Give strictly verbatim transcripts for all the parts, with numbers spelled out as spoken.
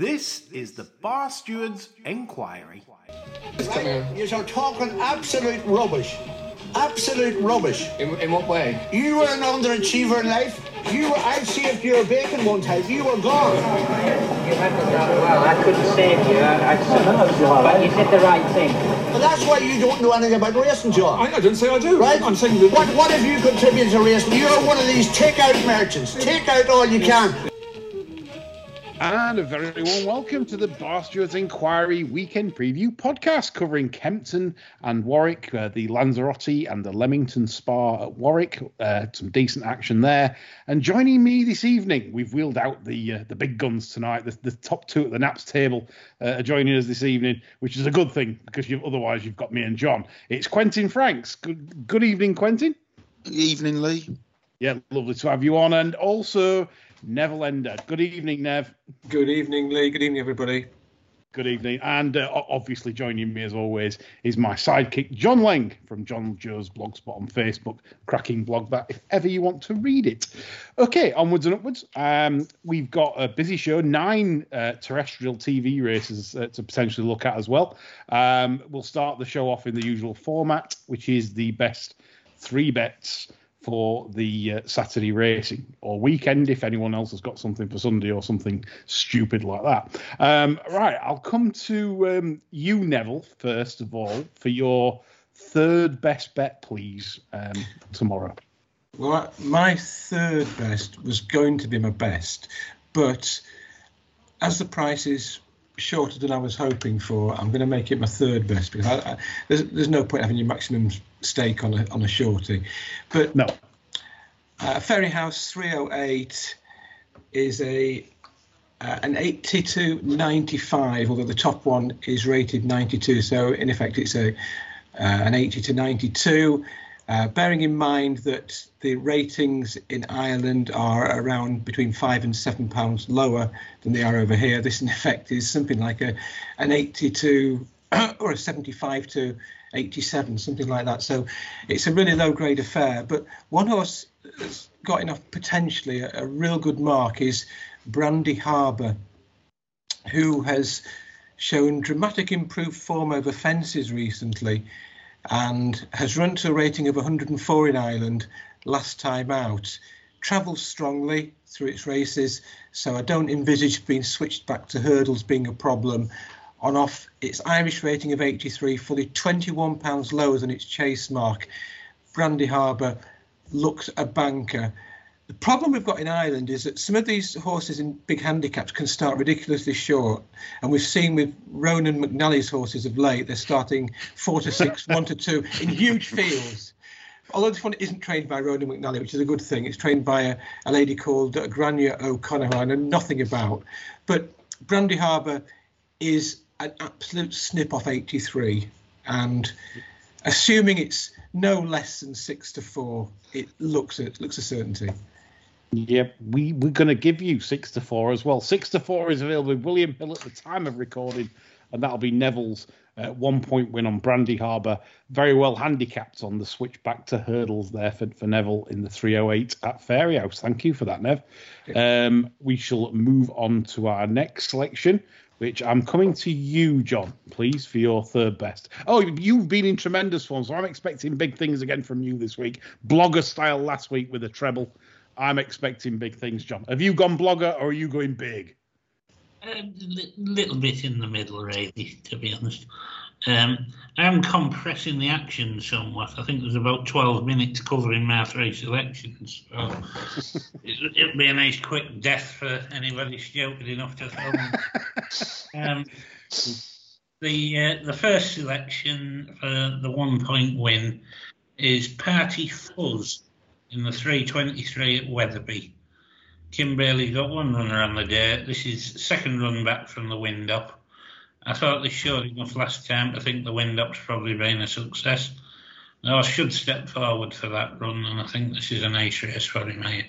This is the Barstewards Enquiry. You're talking absolute rubbish. Absolute rubbish. In, in what way? You were an underachiever in life. You were, I saved your bacon one time. You were gone. You handled that well. I couldn't save you. I, I just, but you did the right thing. Well, that's why you don't know anything about racing, John. I, I didn't say I do. Right? I'm saying that... What, what have you contributed to racing? You're one of these take-out merchants. Take out all you can. And a very warm welcome to the Barstewards Enquiry Weekend Preview podcast covering Kempton and Warwick, uh, the Lanzarote and the Leamington Spa at Warwick. Uh, some decent action there. And joining me this evening, we've wheeled out the uh, the big guns tonight. The, the top two at the N A P S table uh, are joining us this evening, which is a good thing because you've, otherwise you've got me and John. It's Quentin Franks. Good, good evening, Quentin. Good evening, Lee. Yeah, lovely to have you on. And also... Neville Ender. Good evening, Nev. Good evening, Lee. Good evening, everybody. Good evening. And uh, obviously joining me, as always, is my sidekick, John Leng, from John Joe's Blogspot on Facebook. Cracking blog that, if ever you want to read it. OK, onwards and upwards. Um, we've got a busy show, nine uh, terrestrial T V races uh, to potentially look at as well. Um, we'll start the show off in the usual format, which is the best three bets for the uh, Saturday racing or weekend, if anyone else has got something for Sunday or something stupid like that. Um, right, I'll come to um, you, Neville, first of all, for your third best bet, please, um, tomorrow. Well, my third best was going to be my best, but as the price is shorter than I was hoping for, I'm going to make it my third best because I, I, there's, there's no point having your maximum stake on a on a shorty. But no, uh, Ferryhouse three oh eight is a uh, an eighty to ninety-five, although the top one is rated ninety-two, so in effect it's a uh, an eighty to ninety-two. Uh, bearing in mind that the ratings in Ireland are around between five and seven pounds lower than they are over here, this in effect is something like a an eighty-two or a seventy-five to eighty-seven, something like that. So it's a really low grade affair. But one horse that's got enough potentially a, a real good mark is Brandy Harbour, who has shown dramatic improved form over fences recently and has run to a rating of one hundred and four in Ireland last time out. Travels strongly through its races, so I don't envisage being switched back to hurdles being a problem. On off, its Irish rating of eighty-three, fully twenty-one pounds lower than its chase mark. Brandy Harbour looks a banker. The problem we've got in Ireland is that some of these horses in big handicaps can start ridiculously short. And we've seen with Ronan McNally's horses of late, they're starting four to six, one to two in huge fields. Although this one isn't trained by Ronan McNally, which is a good thing. It's trained by a, a lady called Grania O'Connor, who I know nothing about. But Brandy Harbour is an absolute snip off eighty-three. And assuming it's no less than six to four, it looks it looks a certainty. Yeah, we, we're going to give you six to four as well. Six to four is available with William Hill at the time of recording, and that'll be Neville's uh, one-point win on Brandy Harbour. Very well handicapped on the switch back to hurdles there for, for Neville in the three oh eight at Ferryhouse. Thank you for that, Nev. Um, we shall move on to our next selection, which I'm coming to you, John, please, for your third best. Oh, you've been in tremendous form, so I'm expecting big things again from you this week. Blogger style last week with a treble. I'm expecting big things, John. Have you gone blogger or are you going big? A little bit in the middle, really, to be honest. Um, I'm compressing the action somewhat. I think there's about twelve minutes covering my three selections. So it, it'll be a nice quick death for anybody stupid enough to film. um, the uh, the first selection for the one-point win is Party Fuzz in the three twenty-three at Weatherby. Kim Bailey got one runner on the day. This is second run back from the wind up. I thought this showed enough last time to think the wind up's probably been a success. Now I should step forward for that run, and I think this is a nice race for him, mate.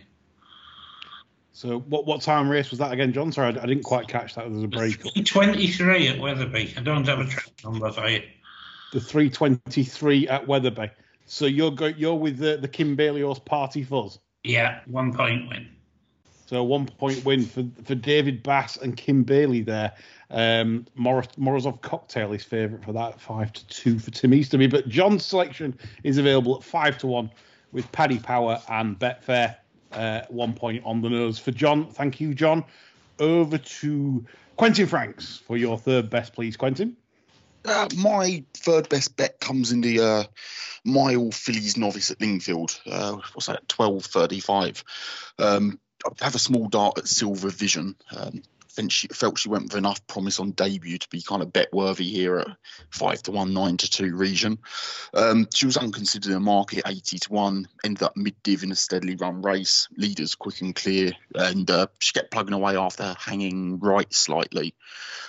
So what what time race was that again, John? Sorry, I, I didn't quite catch that. There was a break. three twenty-three at Weatherby. I don't have a track number for you. The three twenty-three at Weatherby. So you're go, you're with the, the Kim Bailey horse Party Fuzz. Yeah, one point win. So a one-point win for for David Bass and Kim Bailey there. Um, Mor- Morozov Cocktail is favourite for that, five to two for Tim Easterby. But John's selection is available at five to one with Paddy Power and Betfair. Uh, one point on the nose for John. Thank you, John. Over to Quentin Franks for your third best, please, Quentin. Uh, my third best bet comes in the uh, My Old Fillies novice at Lingfield. Uh, what's that? twelve thirty-five. Um, I have a small dart at Silver Vision. Um, I think she felt she went with enough promise on debut to be kind of bet worthy here at five to one, nine to two region. Um, she was unconsidered in the market, eighty to one. Ended up mid div in a steadily run race. Leaders quick and clear, and uh, she kept plugging away after hanging right slightly.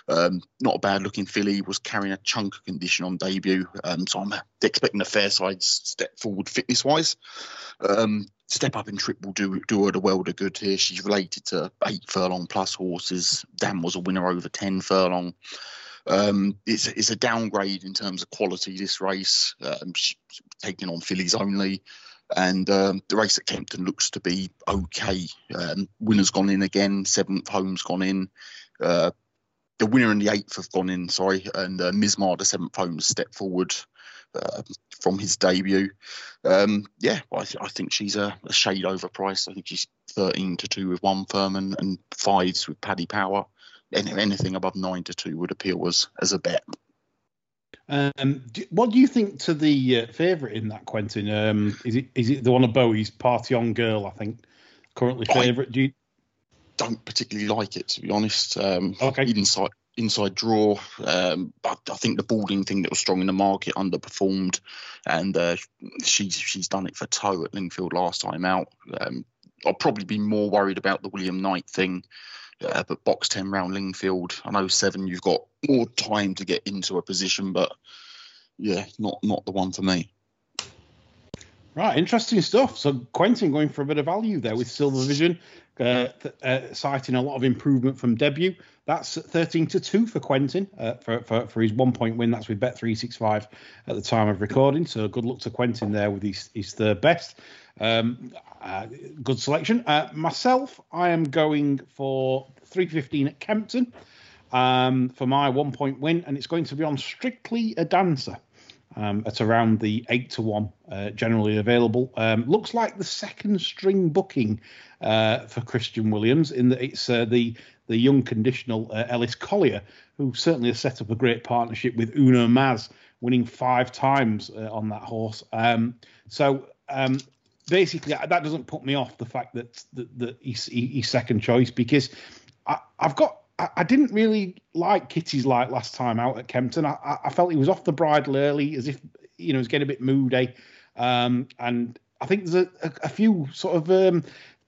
Um, not a bad looking filly. Was carrying a chunk of condition on debut, um, so I'm expecting a fair side step forward fitness wise. Um, Step Up and Trip will do, do her the world of good here. She's related to eight furlong plus horses. Dan was a winner over ten furlong. Um, it's, it's a downgrade in terms of quality, this race. Um, she's taking on fillies only. And um, the race at Kempton looks to be okay. Um, winner's gone in again. Seventh Home's gone in. Uh, the winner and the eighth have gone in, sorry. And uh, Mizmar, the seventh Home, stepped forward Uh, from his debut. Um, yeah, I, th- I think she's a, a shade overpriced. I think she's thirteen to two with one firm and, and fives with Paddy Power. And anything above nine to two would appeal as, as a bet. Um, do, what do you think to the uh, favourite in that, Quentin? Um, is it is it the one of Bowie's Party On Girl, I think, currently favourite? Do you don't particularly like it, to be honest. Um, okay. Inside. Inside draw, um, but I think the Balding thing that was strong in the market underperformed, and uh, she's she's done it for toe at Lingfield last time out. Um, I'll probably be more worried about the William Knight thing, uh, but box ten round Lingfield, I know seven, you've got more time to get into a position, but yeah, not not the one for me. Right, interesting stuff. So Quentin going for a bit of value there with Silver Vision, uh, th- uh, citing a lot of improvement from debut. That's thirteen to two for Quentin uh, for, for, for his one-point win. That's with Bet three sixty-five at the time of recording. So good luck to Quentin there with his, his third best. Um, uh, good selection. Uh, myself, I am going for three fifteen at Kempton um, for my one-point win, and it's going to be on Strictly a Dancer um, at around the eight to one uh, generally available. Um, looks like the second-string booking uh, for Christian Williams in that it's uh, the... the young conditional uh, Ellis Collier, who certainly has set up a great partnership with Uno Maz, winning five times uh, on that horse. Um, so um, basically, that doesn't put me off the fact that, that, that he's, he's second choice, because I, I've got, I, I didn't really like Kitty's Light last time out at Kempton. I, I felt he was off the bridle early, as if, you know, he's getting a bit moody. Um, and I think there's a, a, a few sort of um,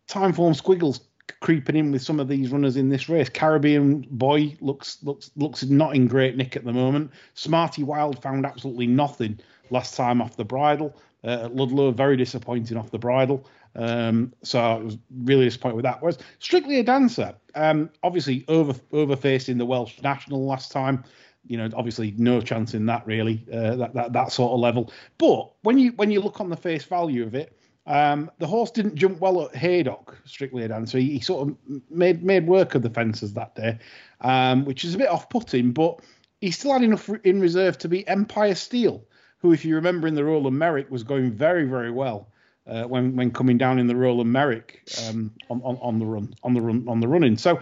time form squiggles creeping in with some of these runners in this race. Caribbean Boy looks looks looks not in great nick at the moment. Smarty Wild found absolutely nothing last time off the bridle. Uh, Ludlow, very disappointing off the bridle. Um, so I was really disappointed with that. Whereas Strictly a Dancer, um, obviously over overfaced in the Welsh National last time. You know, obviously no chance in that really, uh, that, that that sort of level. But when you when you look on the face value of it, Um, the horse didn't jump well at Haydock, Strictly a Dancer. He, he sort of made made work of the fences that day, um, which is a bit off-putting, but he still had enough in reserve to beat Empire Steel, who, if you remember in the Roland Merrick, was going very, very well uh, when when coming down in the Roland Merrick um, on, on, on the run on the run on the running. So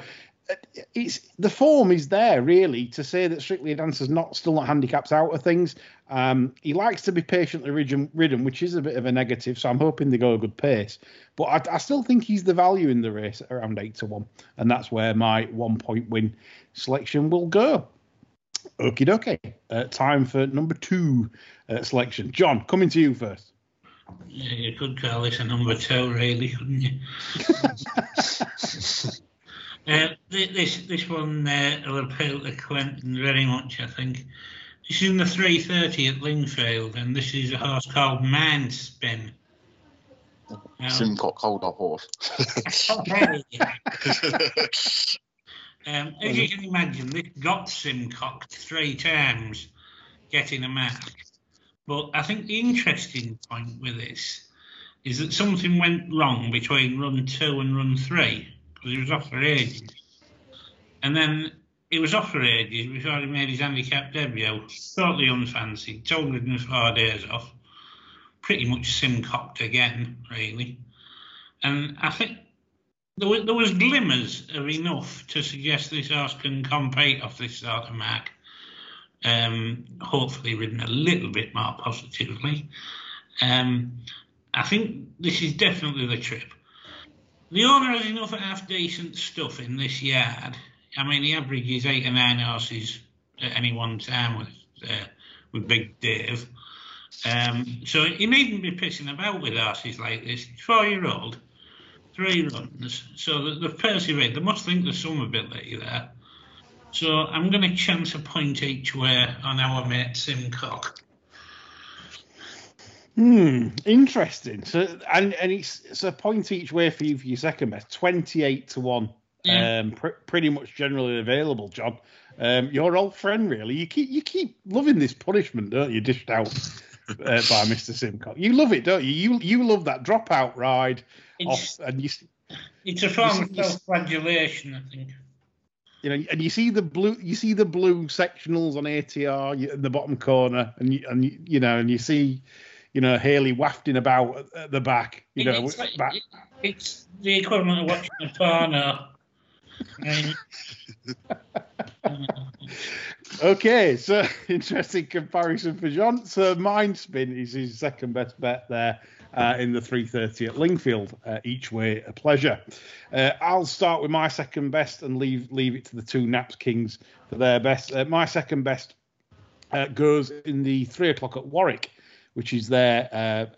it's the form is there really to say that Strictly a Dancer's not still not handicaps out of things. Um, he likes to be patiently ridden, which is a bit of a negative. So I'm hoping they go a good pace, but I, I still think he's the value in the race at around eight to one, and that's where my one point win selection will go. Okie dokie. Uh, time for number two uh, selection. John, coming to you first. Yeah, you could call this a number two, really, couldn't you? Uh, this this one uh, will appeal to Quentin very much, I think. This is in the three thirty at Lingfield, and this is a horse called Man Spin. Um, Simcock hold-up horse. um, as you can imagine, this got Simcock three times getting a mark. But I think the interesting point with this is that something went wrong between run two and run three. because he was off for ages. And then he was off for ages before he made his handicap debut. Totally unfancied, told him four days off. Pretty much Simcocked again, really. And I think there was, there was glimmers of enough to suggest this horse can compete off this sort of mark. Um, hopefully ridden a little bit more positively. Um, I think this is definitely the trip. The owner has enough half-decent stuff in this yard. I mean, the average is eight or nine horses at any one time with, uh, with Big Dave. Um, so he needn't be pissing about with horses like this. Four-year-old, three runs. So the, the perseverate, they must think there's some ability there. So I'm going to chance a point each way on our mate Simcock. Hmm, interesting. So and and it's, it's a point each way for you for your second best, twenty-eight to one. Yeah. Um, pr pretty much generally available, John. Um, your old friend, really. You keep you keep loving this punishment, don't you? Dished out uh, by Mister Simcock. You love it, don't you? You you love that dropout ride. It's, off, and you. It's a form of self-flagellation, I think. You know, and you see the blue, you see the blue sectionals on A T R in the bottom corner, and you, and you, you know, and you see, you know, Haley wafting about at the back. You know, it's, like, back. It's the equivalent of watching a porno. um, okay, so interesting comparison for John. So Mind Spin is his second best bet there. Uh, in the three thirty at Lingfield, uh, each way a pleasure. Uh, I'll start with my second best and leave leave it to the two Naps Kings for their best. Uh, my second best uh, goes in the three o'clock at Warwick, which is their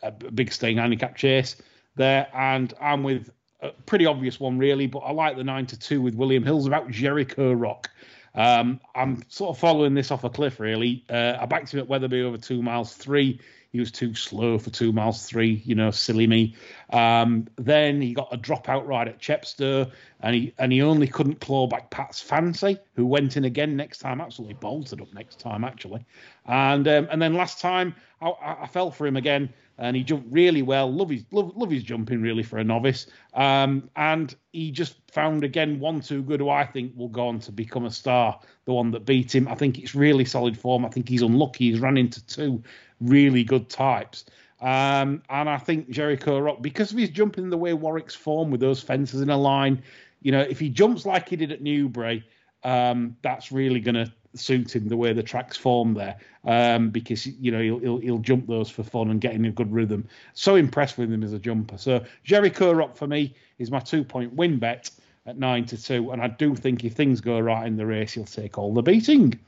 uh, a big staying handicap chase there, and I'm with a pretty obvious one really, but I like the nine to two with William Hill's about Jericho Rock. Um, I'm sort of following this off a cliff, really. Uh, I backed him at Weatherby over two miles three. He was too slow for two miles three, you know, silly me. Um, then he got a dropout ride at Chepstow, and he and he only couldn't claw back Pat's Fancy, who went in again next time, absolutely bolted up next time, actually. And um, and then last time, I, I fell for him again, and he jumped really well. Love his love, love his jumping, really, for a novice. Um, and he just found, again, one too good, who I think will go on to become a star, the one that beat him. I think it's really solid form. I think he's unlucky. He's run into two really good types, um and I think Jericho Rock, because of his jumping, the way Warwick's form with those fences in a line, you know, if he jumps like he did at Newbury, um that's really gonna suit him, the way the track's formed there, um because, you know, he'll, he'll, he'll jump those for fun and get in a good rhythm. So impressed with him as a jumper. So Jericho Rock for me is my two-point win bet at nine to two, and I do think if things go right in the race, he'll take all the beating.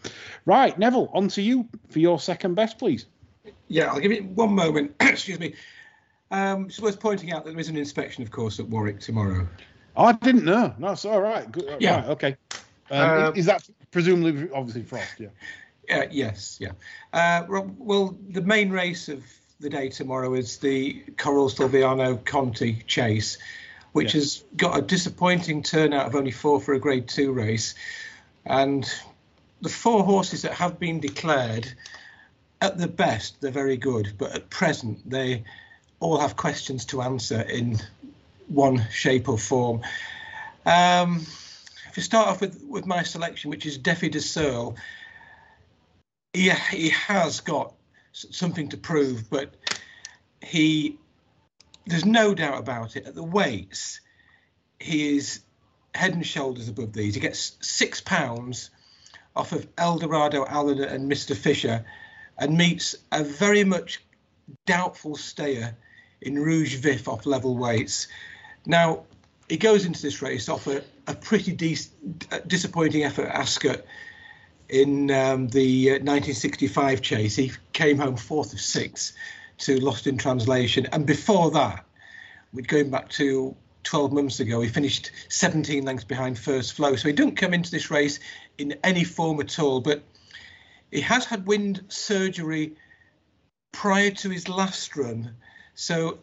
Right, Neville, on to you for your second best, please. Yeah, I'll give it one moment. Excuse me. Um, it's worth pointing out that there is an inspection, of course, at Warwick tomorrow. Oh, I didn't know. No, it's all right. Good, all yeah. Right, okay. Um, um, is that presumably, obviously, Frost? Yeah. Uh, yes, yeah. Uh, well, the main race of the day tomorrow is the Coral Silviniaco Conti Chase, which yeah. has got a disappointing turnout of only four for a Grade Two race. And the four horses that have been declared, at the best, they're very good, but at present, they all have questions to answer in one shape or form. Um, if you start off with, with my selection, which is Defi Du Seuil, he, he has got something to prove, but he, there's no doubt about it, at the weights, he is head and shoulders above these. He gets six pounds off of Eldorado, Allen and Mister Fisher, and meets a very much doubtful stayer in Rouge Vif off level weights. Now, he goes into this race off a, a pretty de disappointing effort at Ascot in um, the nineteen sixty-five chase. He came home fourth of six to Lost in Translation. And before that, we're going back to twelve months ago, he finished seventeen lengths behind First Flow. So he didn't come into this race in any form at all, but he has had wind surgery prior to his last run, so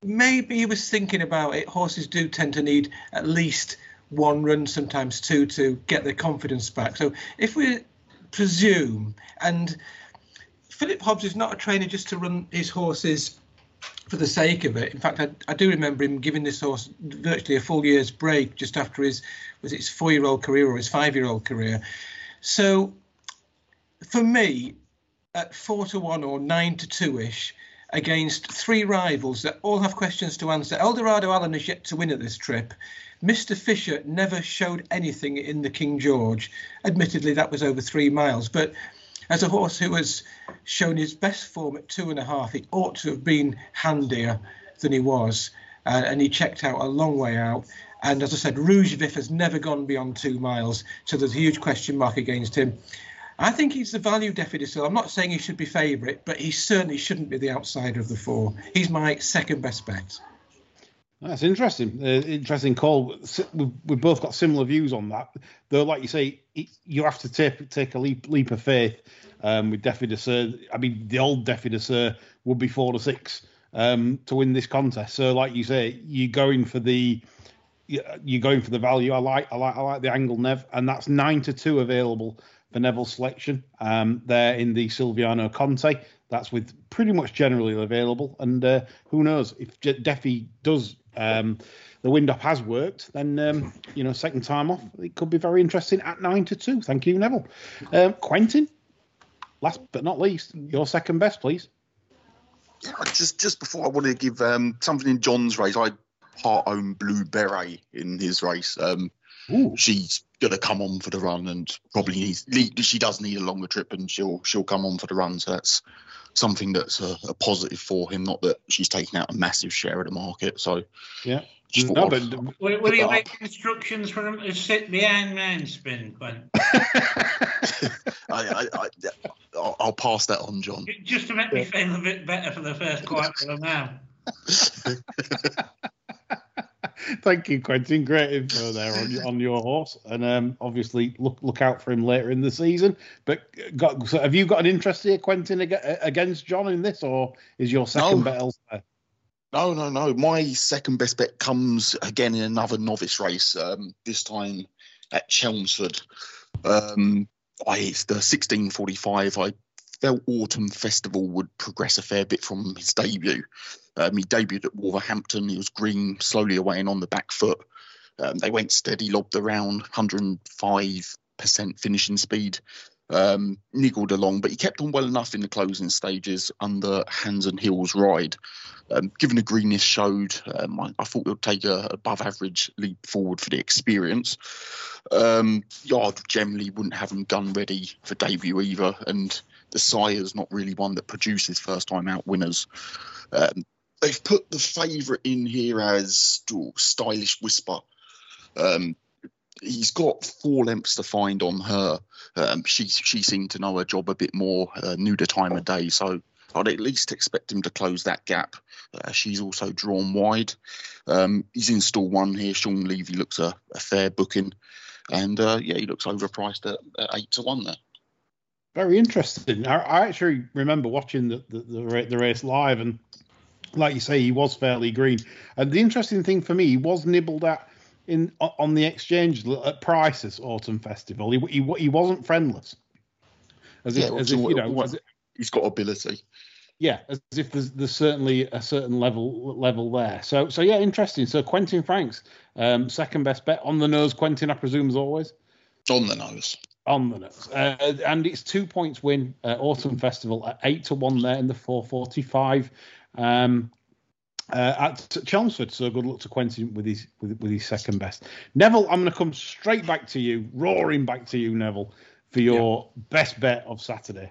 maybe he was thinking about it. Horses do tend to need at least one run, sometimes two, to get their confidence back. So if we presume, and Philip Hobbs is not a trainer just to run his horses for the sake of it. In fact, I, I do remember him giving this horse virtually a full year's break just after his, was it his four-year-old career or his five-year-old career. So for me, at four to one or nine to two-ish, against three rivals that all have questions to answer. Eldorado Allen is yet to win at this trip. Mister Fisher never showed anything in the King George. Admittedly, that was over three miles. But as a horse who has shown his best form at two and a half, he ought to have been handier than he was. Uh, and he checked out a long way out. And as I said, Rouge Vif has never gone beyond two miles. So there's a huge question mark against him. I think he's the value Defi Du Seuil. I'm not saying he should be favourite, but he certainly shouldn't be the outsider of the four. He's my second best bet. That's interesting. Uh, interesting call. We've, we've both got similar views on that. Though, like you say, it, you have to take, take a leap, leap of faith um, with Defi Du Seuil. I mean, the old Defi Du Seuil would be four to six um, to win this contest. So, like you say, you're going for the you're going for the value. I like I like I like the angle, Nev, and that's nine to two available. The Neville's selection um, there in the Silviniaco Conti. That's with pretty much generally available. And uh, who knows if Defi does, um, the wind up has worked, then, um, you know, second time off, it could be very interesting at nine to two. Thank you, Neville. Um, Quentin, last but not least, your second best, please. Yeah, just, just before I want to give um, something in John's race, I part own Blue Beret in his race. Um, Ooh. She's going to come on for the run and probably needs, she does need a longer trip and she'll she'll come on for the run. So that's something that's a, a positive for him. Not that she's taking out a massive share of the market. So yeah, just no, but will, will you up. make instructions for him to sit behind man spin, Quinn? I, I, I, I'll, I'll pass that on, John. Just to make me feel a bit better for the first quarter of an hour. Thank you, Quentin. Great info there on, on your horse, and um, obviously look look out for him later in the season. But got, so have you got an interest here, Quentin, against John in this, or is your second no. bet elsewhere? No, no, no. My second best bet comes again in another novice race. Um, this time at Chelmsford. Um, I, it's the sixteen forty-five. I felt Autumn Festival would progress a fair bit from his debut. Um, he debuted at Wolverhampton. He was green, slowly away and on the back foot. Um, they went steady, lobbed around, one hundred five percent finishing speed, um, niggled along, but he kept on well enough in the closing stages under Hands and Heels Ride. Um, given the greenness showed, um, I, I thought he'll take a above average leap forward for the experience. Um, Yard generally wouldn't have him gun ready for debut either, and the sire's not really one that produces first time out winners. Um, They've put the favourite in here as oh, Stylish Whisper. Um, he's got four lengths to find on her. Um, she she seemed to know her job a bit more, uh, knew the time of day, so I'd at least expect him to close that gap. Uh, she's also drawn wide. Um, he's in stall one here. Sean Levy looks a, a fair booking, and uh, yeah, he looks overpriced at, at eight to one there. Very interesting. I, I actually remember watching the the, the, the race live and. Like you say, he was fairly green. And the interesting thing for me, he was nibbled at in on the exchange at Price's Autumn Festival. He he, he wasn't friendless. As if, yeah, as if you know, what, as it, he's got ability. Yeah, as if there's, there's certainly a certain level level there. So so yeah, interesting. So Quentin Franks, um, second best bet on the nose. Quentin, I presume, as always. On the nose. On the nose. Uh, and it's two points win. Uh, Autumn Festival at eight to one there in the four forty five. Um, uh, at Chelmsford, so good luck to Quentin with his with, with his second best. Neville, I'm going to come straight back to you, roaring back to you, Neville, for your yeah. best bet of Saturday.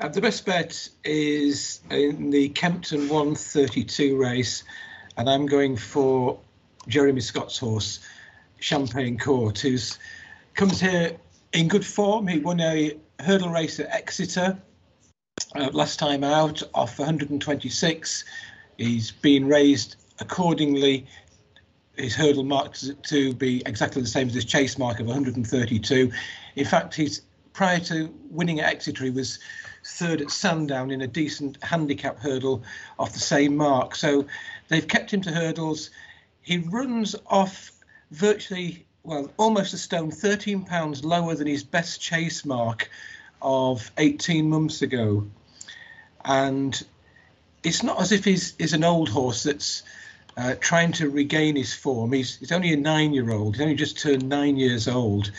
Uh, the best bet is in the Kempton one thirty-two race, and I'm going for Jeremy Scott's horse, Champagne Court, who comes here in good form. He won a hurdle race at Exeter. Uh, last time out off one hundred twenty-six, he's been raised accordingly. His hurdle marks to be exactly the same as his chase mark of one hundred thirty-two. In fact, he's prior to winning at Exeter, he was third at Sandown in a decent handicap hurdle off the same mark. So they've kept him to hurdles. He runs off virtually, well, almost a stone, thirteen pounds lower than his best chase mark of eighteen months ago, and it's not as if he's is an old horse that's uh, trying to regain his form. He's, he's only a nine-year-old. He's only just turned nine years old.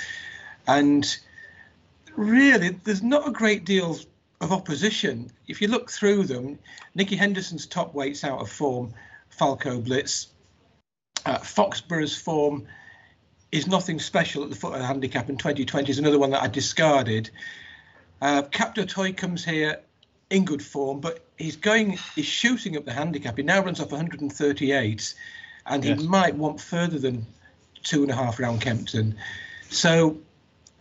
And really, there's not a great deal of opposition. If you look through them, Nicky Henderson's top weight's out of form, Falco Blitz. Uh, Foxborough's form is nothing special at the foot of the handicap, and twenty twenty is another one that I discarded. Uh, Captor Toy comes here in good form, but he's going, he's shooting up the handicap. He now runs off one hundred thirty-eight, and yes, he might want further than two and a half round Kempton. So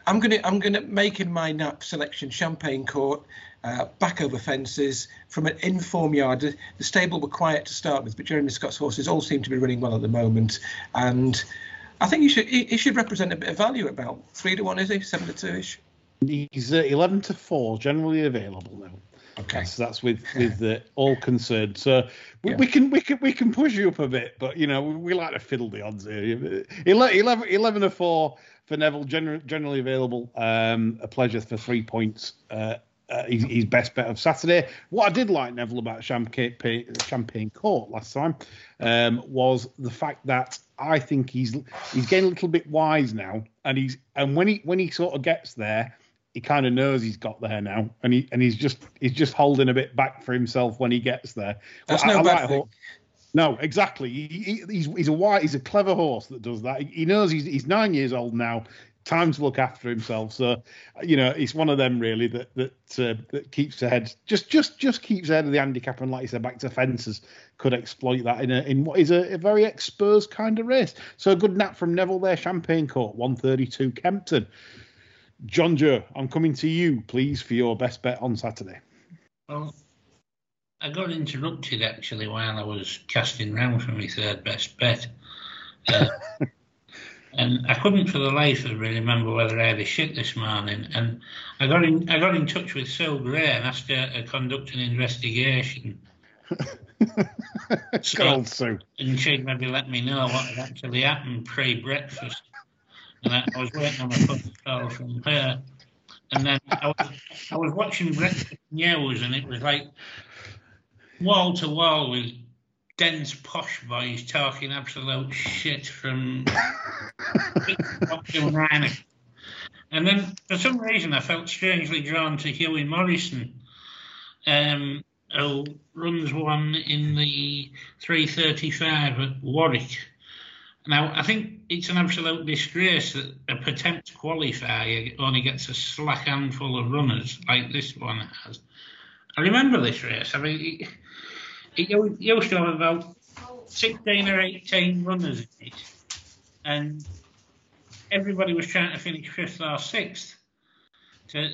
I'm going to I'm going to make him my nap selection, Champagne Court, uh, back over fences from an in-form yard. The stable were quiet to start with, but Jeremy Scott's horses all seem to be running well at the moment, and I think he should he, he should represent a bit of value. About three to one, is he? Seven to two ish. He's uh, eleven to four, generally available now. Okay, so that's with with the all concerned. So we, yeah. we can we can we can push you up a bit, but you know we, we like to fiddle the odds here. eleven, eleven, eleven to four for Neville, generally, generally available. Um, a pleasure for three points. Uh, uh, he's, he's best bet of Saturday. What I did like Neville about Champagne, Champagne Court last time um, was the fact that I think he's he's getting a little bit wise now, and he's and when he when he sort of gets there, he kind of knows he's got there now, and he and he's just he's just holding a bit back for himself when he gets there. That's well, no I, I bad like thing. Ho- No, exactly. He, he's he's a wise, he's a clever horse that does that. He, he knows he's he's nine years old now. Time to look after himself. So, you know, it's one of them really that that uh, that keeps ahead, just just just keeps ahead of the handicap, and like you said, back to fences could exploit that in a, in what is a, a very exposed kind of race. So a good nap from Neville there, Champagne Court, one thirty-two Kempton. John Joe, I'm coming to you, please, for your best bet on Saturday. Well, I got interrupted, actually, while I was casting round for my third best bet. Uh, and I couldn't for the life of me remember whether I had a shit this morning. And I got in I got in touch with Syl Gray and asked her to conduct an investigation. It's called Sue. And she'd maybe let me know what had actually happened pre-breakfast. And I, I was waiting on a phone call from her. And then I was, I was watching breakfast news, and it was like wall to wall with dense posh boys talking absolute shit from six o'clock till nine. And then for some reason I felt strangely drawn to Hughie Morrison, um, who runs one in the three thirty-five at Warwick. Now, I think it's an absolute disgrace that a potent qualifier only gets a slack handful of runners like this one has. I remember this race. I mean, it, it used to have about sixteen or eighteen runners in it, and everybody was trying to finish fifth or sixth to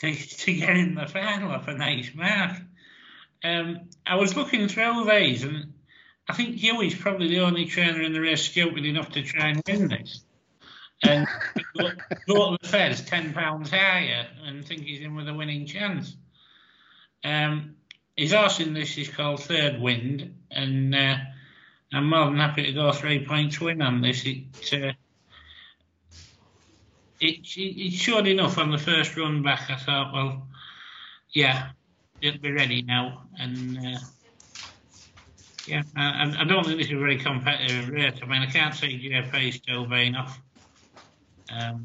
to, to get in the final off a nice mark. Um, I was looking through these, and I think Hughie's probably the only trainer in the race stupid enough to try and win this. And go, go to the Feds ten pounds higher and think he's in with a winning chance. Um, his horse in this is called Third Wind, and uh, I'm more than happy to go three points win on this. It, uh, it, it showed enough on the first run back. I thought, well, yeah, it'll be ready now. And... Uh, Yeah, I, I don't think this is a very competitive race. I mean, I can't see J P still being off. Um,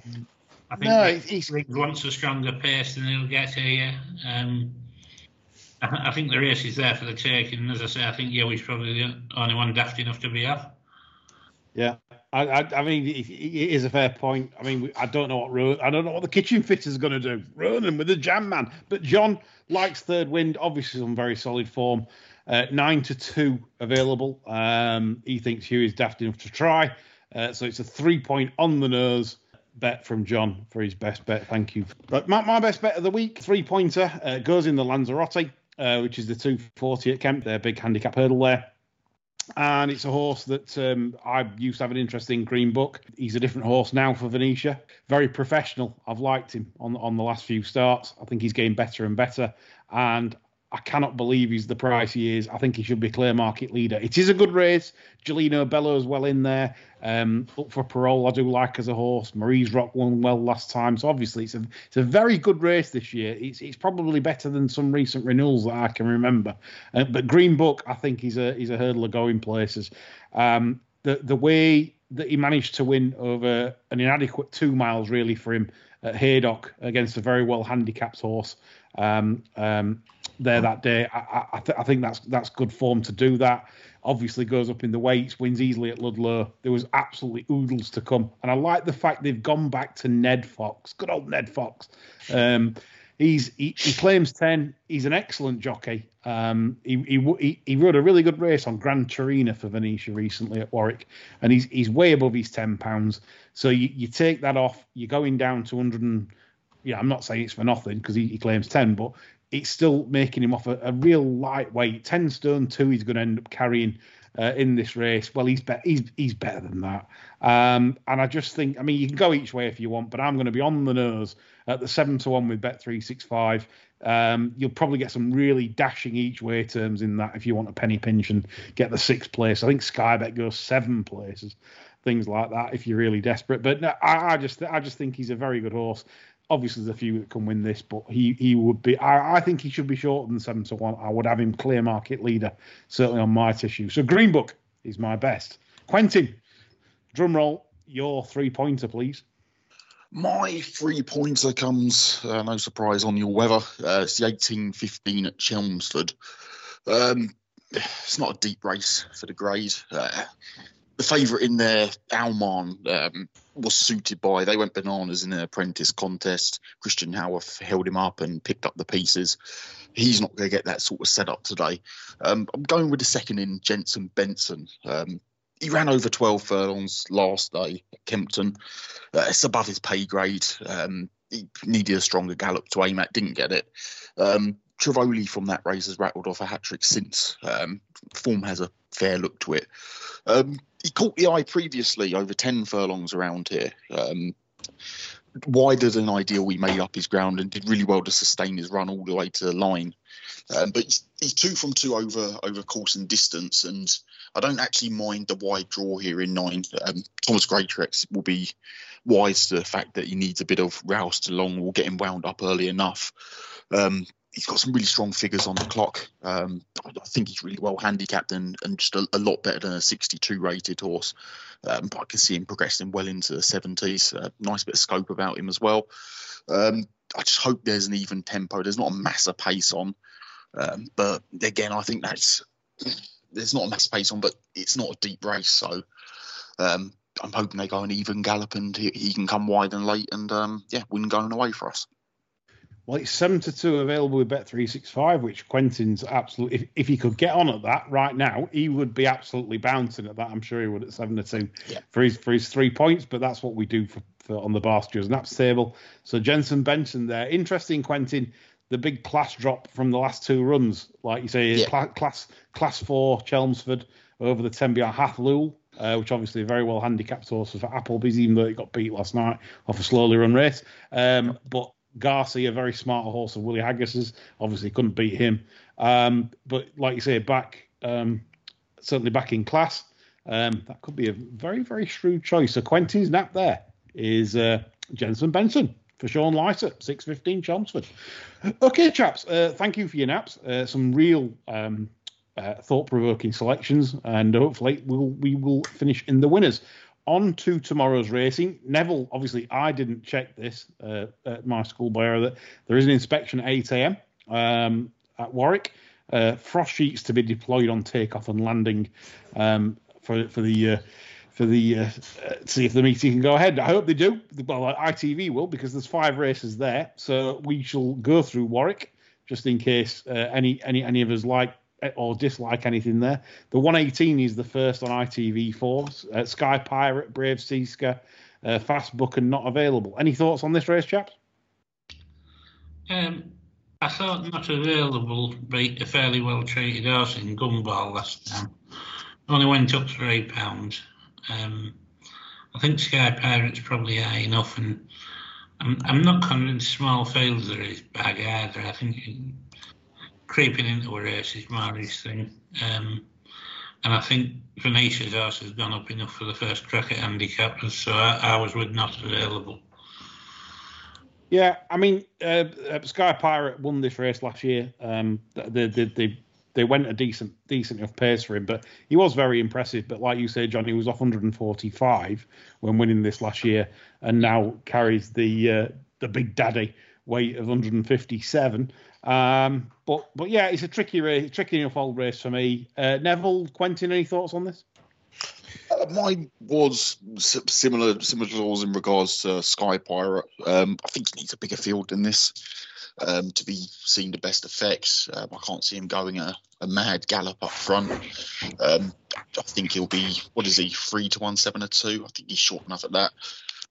I think no, he's, he wants a stronger pace than he'll get here. Um, I, I think the race is there for the taking. As I say, I think Hughie's probably the only one daft enough to be off. Yeah, I, I, I mean, it, it is a fair point. I mean, I don't know what Ro- I don't know what the kitchen fitter's going to do. Ronan with the jam man, but John likes Third Wind. Obviously, on very solid form. Uh, nine to two available. Um, he thinks Hugh is daft enough to try. Uh, so it's a three-point on-the-nose bet from John for his best bet. Thank you. But my, my best bet of the week, three-pointer, uh, goes in the Lanzarote, uh, which is the two forty at Kemp, their big handicap hurdle there. And it's a horse that um, I used to have an interest in, Green Book. He's a different horse now for Venetia. Very professional. I've liked him on, on the last few starts. I think he's getting better and better. And I cannot believe he's the price he is. I think he should be clear market leader. It is a good race. Gelino Bello is well in there. Um, up for parole, I do like as a horse. Marie's Rock won well last time. So obviously it's a it's a very good race this year. It's it's probably better than some recent renewals that I can remember. Uh, but Green Book, I think he's a he's a hurdler going places. Um, the the way that he managed to win over an inadequate two miles really for him at Haydock against a very well handicapped horse. Um, um, there that day. I, I, th- I think that's that's good form to do that. Obviously goes up in the weights, wins easily at Ludlow. There was absolutely oodles to come. And I like the fact they've gone back to Ned Fox. Good old Ned Fox. Um, he's he, he claims ten. He's an excellent jockey. Um, he, he he he rode a really good race on Gran Torino for Venetia recently at Warwick, and he's he's way above his ten pounds. So you, you take that off, you're going down to one hundred and, yeah, I'm not saying it's for nothing because he, he claims ten, but it's still making him off a, a real lightweight. ten stone two he's going to end up carrying uh, in this race. Well, he's, be- he's, he's better than that. Um, and I just think, I mean, you can go each way if you want, but I'm going to be on the nose at the seven to one with Bet three sixty-five. Um, you'll probably get some really dashing each way terms in that if you want a penny pinch and get the sixth place. I think Skybet goes seven places, things like that if you're really desperate. But no, I, I just I just think he's a very good horse. Obviously, there's a few that can win this, but he, he would be... I, I think he should be shorter than seven to one. I would have him clear market leader, certainly on my tissue. So Green Book is my best. Quentin, drum roll, your three-pointer, please. My three-pointer comes, uh, no surprise, on your weather. Uh, it's the eighteen fifteen at Chelmsford. Um, it's not a deep race for the grade. Uh, the favourite in there, Alman, um, was suited by. They went bananas in an apprentice contest. Christian Howarth held him up and picked up the pieces. He's not going to get that sort of setup today. Um, I'm going with the second in, Jensen Benson. Um, he ran over twelve furlongs last day at Kempton. Uh, it's above his pay grade. Um, he needed a stronger gallop to aim at, didn't get it. Um, Trivoli from that race has rattled off a hat-trick since. Um, form has a fair look to it. Um, he caught the eye previously over ten furlongs around here. Um, wider than ideal, he made up his ground and did really well to sustain his run all the way to the line. Um, but he's, he's two from two over over course and distance, and I don't actually mind the wide draw here in nine. Um, Thomas Greatrex will be wise to the fact that he needs a bit of roust along. We'll get him wound up early enough. Um, He's got some really strong figures on the clock. Um, I think he's really well handicapped and, and just a, a lot better than a sixty-two rated horse. Um, but I can see him progressing well into the seventies. Uh, nice bit of scope about him as well. Um, I just hope there's an even tempo. There's not a mass of pace on. Um, but again, I think that's there's not a mass of pace on, but it's not a deep race. So um, I'm hoping they go an even gallop and he, he can come wide and late and, um, yeah, win going away for us. Well, it's seven to two available with Bet three sixty-five, which Quentin's absolutely... If, if he could get on at that right now, he would be absolutely bouncing at that. I'm sure he would at seven to two yeah. for his for his three points, but that's what we do for, for on the Barstewards N A P S table. So Jensen Benson there. Interesting, Quentin, the big class drop from the last two runs. Like you say, yeah. class, class class four Chelmsford over the ten B R Hathloul, uh, which obviously a very well handicapped horse for Appleby's, even though it got beat last night off a slowly run race. Um, but... Garcia, a very smart horse of Willie Haggis's, obviously couldn't beat him. Um, but like you say, back um, certainly back in class, um, that could be a very, very shrewd choice. So Quentin's nap there is uh, Jensen Benson for Sean Lyser, six fifteen Chelmsford. Okay, chaps, uh, thank you for your naps. Uh, some real um, uh, thought-provoking selections, and hopefully we'll, we will finish in the winners. On to tomorrow's racing. Neville, obviously, I didn't check this uh, at my school by error, that there is an inspection at eight a.m. Um, at Warwick. Uh, frost sheets to be deployed on takeoff and landing um, for for the uh, for the uh, see if the meeting can go ahead. I hope they do. Well, I T V will, because there's five races there, so we shall go through Warwick just in case uh, any any any of us like or dislike anything there. The one eighteen is the first on I T V four. Uh, Sky Pirate, Brave Seaska, uh, Fast Book and not available. Any thoughts on this race, chaps? Um, I thought not available beat a fairly well-treated horse in Gumball last time. Only went up for eight pounds. Um, I think Sky Pirate's probably high enough, and I'm, I'm not convinced Small Fields are his bag either. I think... It, creeping into her hair since Marty's thing. Um, and I think Venetia's arse has gone up enough for the first crack at handicap, and so I, I was with not available. Yeah, I mean, uh, Sky Pirate won this race last year. Um, they, they, they, they went a decent decent enough pace for him, but he was very impressive. But like you say, John, he was one hundred forty-five when winning this last year, and now carries the uh, the big daddy weight of one hundred fifty-seven. Um, but but yeah, it's a tricky race, tricky enough old race for me. Uh, Neville, Quentin, any thoughts on this? Uh, mine was similar similar to yours in regards to Sky Pirate. Um, I think he needs a bigger field than this um, to be seeing the best effects. Um, I can't see him going a, a mad gallop up front. Um, I think he'll be, what is he, three to one, seven or two? I think he's short enough at that.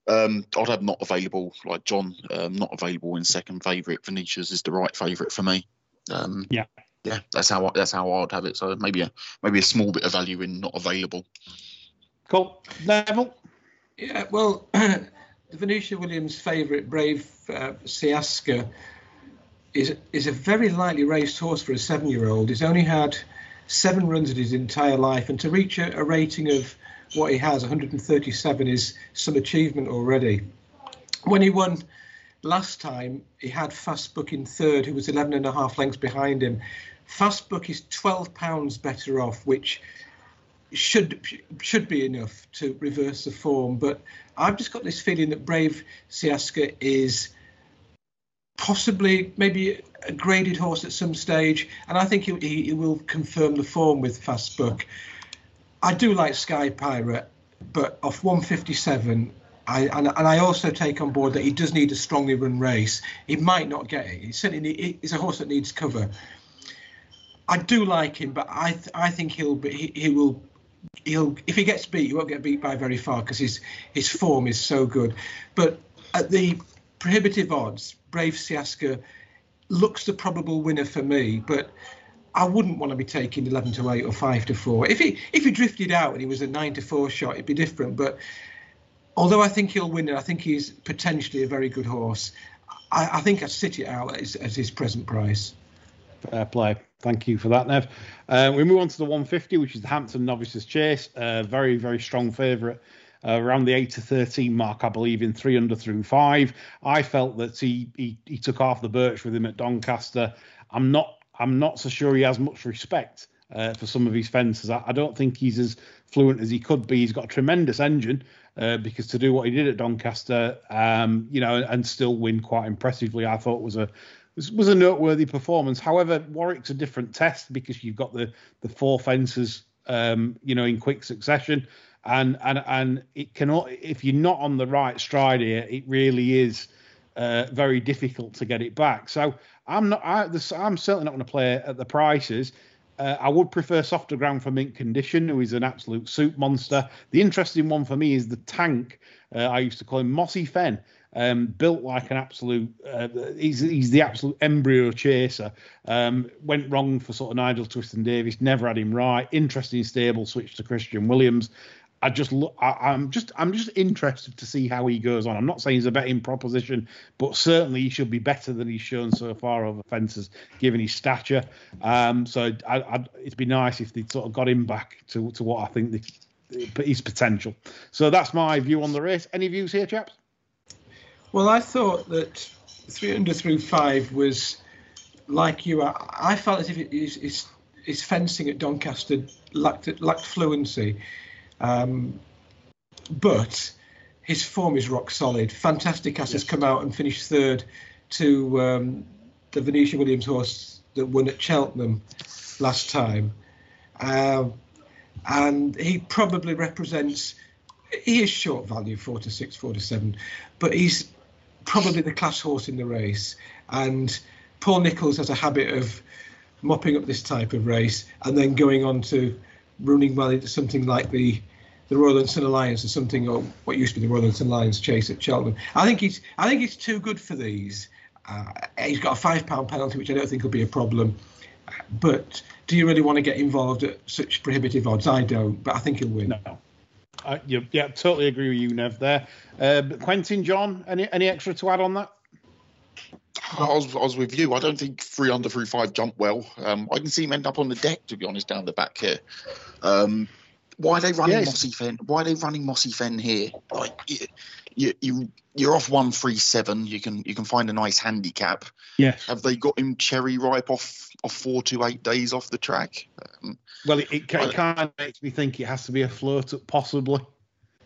Um, I'd have not available, like John, um, not available in second favourite. Venetia's is the right favourite for me. Um, yeah, yeah, that's how I, that's how I'd have it. So maybe a maybe a small bit of value in not available. Cool, Neville. Yeah, well, the Venetia Williams favourite, Brave uh, Siaska, is is a very lightly raced horse for a seven-year-old. He's only had seven runs in his entire life, and to reach a, a rating of what he has, one hundred thirty-seven, is some achievement already. When he won last time, he had Fast Book in third, who was eleven and a half lengths behind him. Fast Book is twelve pounds better off, which should should be enough to reverse the form. But I've just got this feeling that Brave Siaska is possibly maybe a graded horse at some stage, and I think he, he, he will confirm the form with Fast Book. I do like Sky Pirate, but off one fifty-seven, I, and, and I also take on board that he does need a strongly run race. He might not get it. He certainly need, he's a horse that needs cover. I do like him, but I th- I think he'll be, he, he will he'll if he gets beat, he won't get beat by very far because his his form is so good. But at the prohibitive odds, Brave Siaska looks the probable winner for me, but I wouldn't want to be taking eleven to eight or five to four. If he if he drifted out and he was a nine to four shot, it'd be different. But although I think he'll win, and I think he's potentially a very good horse, I, I think I'd sit it out as, as his present price. Fair play. Thank you for that, Nev. Uh, we move on to the one fifty, which is the Hampton Novices Chase. Uh, very, very strong favourite. Uh, around the eight to thirteen mark, I believe, in three under through five. I felt that he, he, he took half the birch with him at Doncaster. I'm not I'm not so sure he has much respect uh, for some of his fences. I, I don't think he's as fluent as he could be. He's got a tremendous engine uh, because to do what he did at Doncaster, um, you know, and still win quite impressively, I thought was a was a noteworthy performance. However, Warwick's a different test because you've got the the four fences, um, you know, in quick succession, and and and it cannot, if you're not on the right stride here, it really is uh, very difficult to get it back. So I'm not. I, this, I'm certainly not going to play at the prices. Uh, I would prefer softer ground for Mint Condition, who is an absolute soup monster. The interesting one for me is the tank. Uh, I used to call him Mossy Fen, um, built like an absolute. Uh, he's, he's the absolute embryo chaser. Um, went wrong for sort of Nigel Twiston Davis. Never had him right. Interesting stable switch to Christian Williams. I just, look, I, I'm just, I'm just interested to see how he goes on. I'm not saying he's a betting proposition, but certainly he should be better than he's shown so far over fences, given his stature. Um, so I, I, it'd be nice if they sort of got him back to, to what I think the, his potential. So that's my view on the race. Any views here, chaps? Well, I thought that three under through five was like you. I, I felt as if it, his, his, his fencing at Doncaster lacked, lacked fluency. Um, but his form is rock solid. Fantastic Ass has come out and finished third to um, the Venetia Williams horse that won at Cheltenham last time. Uh, and he probably represents, he is short value, four to six, four to seven, but he's probably the class horse in the race. And Paul Nicholls has a habit of mopping up this type of race and then going on to running well into something like the the Royal Huntston Alliance or something, or what used to be the Royal Huntston Alliance Chase at Cheltenham. I think he's I think he's too good for these. Uh, he's got a five pound penalty, which I don't think will be a problem. But do you really want to get involved at such prohibitive odds? I don't, but I think he'll win. No, I, yeah, yeah, totally agree with you, Nev. There, uh, but Quentin, John, any any extra to add on that? I was, I was with you. I don't think three under three five jump well. Um, I can see him end up on the deck, to be honest, down the back here. Um, why are they running yes. Mossy Fen? Why are they running Mossy Fen here? Like you, you, you're off one three seven. You can you can find a nice handicap. Yeah. Have they got him cherry ripe off off four to eight days off the track? Um, well, it, it, it kind of makes me think it has to be a flirt, possibly.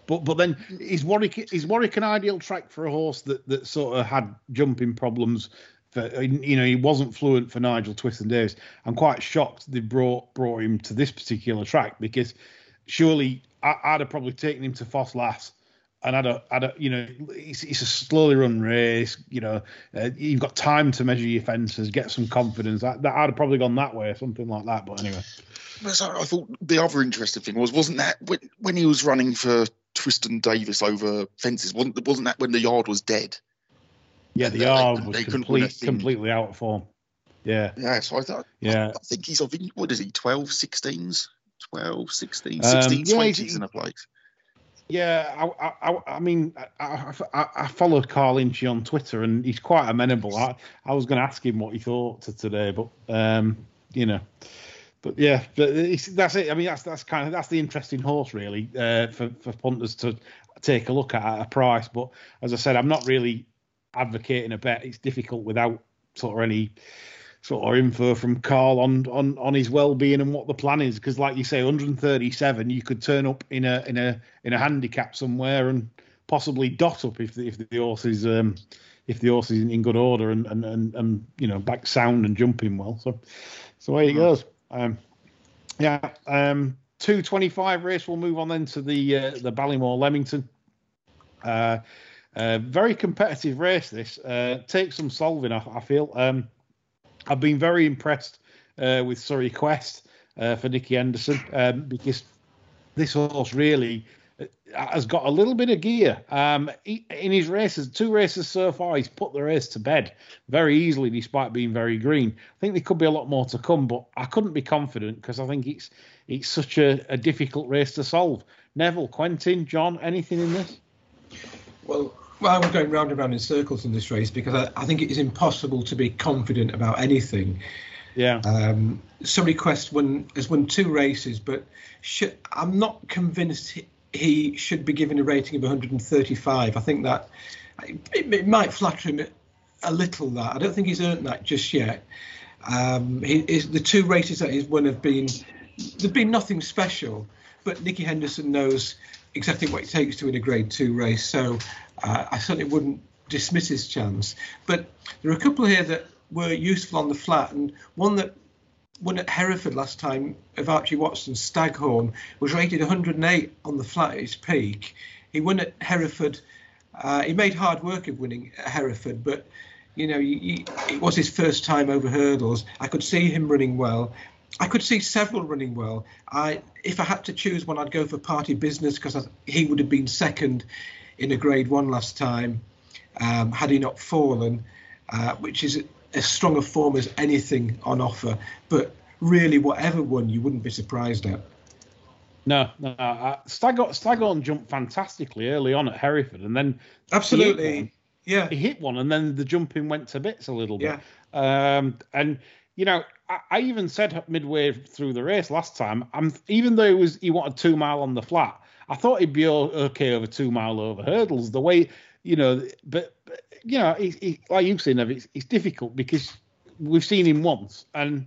But but then is Warwick is Warwick an ideal track for a horse that, that sort of had jumping problems? For, you know, he wasn't fluent for Nigel Twist and Davis. I'm quite shocked they brought brought him to this particular track, because surely I, I'd have probably taken him to Foss Lass, and I'd have, I'd have, you know, it's, it's a slowly run race. You know, uh, you've got time to measure your fences, get some confidence. I, that, I'd have probably gone that way, or something like that. But anyway, so I thought the other interesting thing was wasn't that when, when he was running for Twist and Davis over fences, wasn't wasn't that when the yard was dead? Yeah, the yard they, was they complete, completely out of form. Yeah. Yeah, so I thought, yeah. I, I think he's, what is he, twelve, sixteens, twelve, sixteen, sixteen, um, yeah, twenties in a place. Yeah, I I, I mean, I, I, I followed Carl Inchy on Twitter, and he's quite amenable. I, I was going to ask him what he thought to today, but, um, you know. But yeah, but it's, that's it. I mean, that's that's kind of that's the interesting horse, really, uh, for for punters to take a look at at a price. But as I said, I'm not really advocating a bet. It's difficult without sort of any sort of info from Carl on on, on his well-being and what the plan is. Because, like you say, one thirty-seven, you could turn up in a in a in a handicap somewhere and possibly dot up if the, if the horse is um, if the horse is in good order and and, and and you know back sound and jumping well. So so there he goes. Um, yeah, um, two twenty-five race. We'll move on then to the uh, the Ballymore Leamington. Uh, uh, very competitive race. This uh, takes some solving. I, I feel. Um, I've been very impressed uh, with Surrey Quest uh, for Nicky Henderson, um, because this horse really has got a little bit of gear. Um, he, in his races, two races so far, he's put the race to bed very easily, despite being very green. I think there could be a lot more to come, but I couldn't be confident because I think it's it's such a, a difficult race to solve. Neville, Quentin, John, anything in this? Well, well, I was going round and round in circles in this race because I, I think it is impossible to be confident about anything. Yeah. Um, Surrey Quest won, has won two races, but should, I'm not convinced he, he should be given a rating of one thirty-five. I think that it, it might flatter him a little. That I don't think he's earned that just yet. Um, he, his, the two races that he's won have been there've been nothing special, but Nicky Henderson knows exactly what it takes to win a Grade Two race. So uh, I certainly wouldn't dismiss his chance. But there are a couple here that were useful on the flat, and one that won at Hereford last time of Archie Watson's Staghorn was rated one hundred and eight on the flat at its peak. He won at Hereford. Uh, he made hard work of winning at Hereford, but you know he, he, it was his first time over hurdles. I could see him running well. I could see several running well. I, if I had to choose one, I'd go for Party Business because he would have been second in a Grade One last time um, had he not fallen, uh, which is as strong a form as anything on offer, but really whatever one you wouldn't be surprised at. No, no, uh, Staghorn, Staghorn jumped fantastically early on at Hereford, and then absolutely, he hit one, yeah, he hit one, and then the jumping went to bits a little bit. Yeah. Um, and you know, I, I even said midway through the race last time, I'm even though he was he wanted two mile on the flat, I thought he'd be okay over two mile over hurdles. The way you know, but. but You know, it, it, like you've seen, it's, it's difficult because we've seen him once, and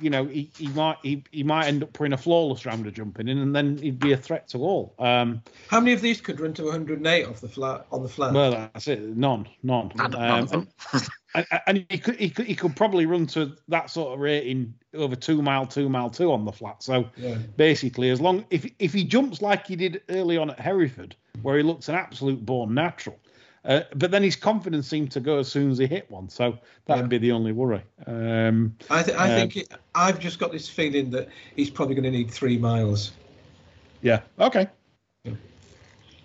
you know he, he might he, he might end up putting a flawless round of jumping in, and then he'd be a threat to all. Um, How many of these could run to one hundred and eight off the flat on the flat? Well, that's it, none, none. none, um, none and, and he could he could he could probably run to that sort of rating over two mile, two mile, two on the flat. So yeah. Basically, as long if if he jumps like he did early on at Hereford, where he looks an absolute born natural. Uh, but then his confidence seemed to go as soon as he hit one, so that would yeah. be the only worry. Um, I, th- I uh, think it, I've just got this feeling that he's probably going to need three miles. Yeah. Okay. Yeah.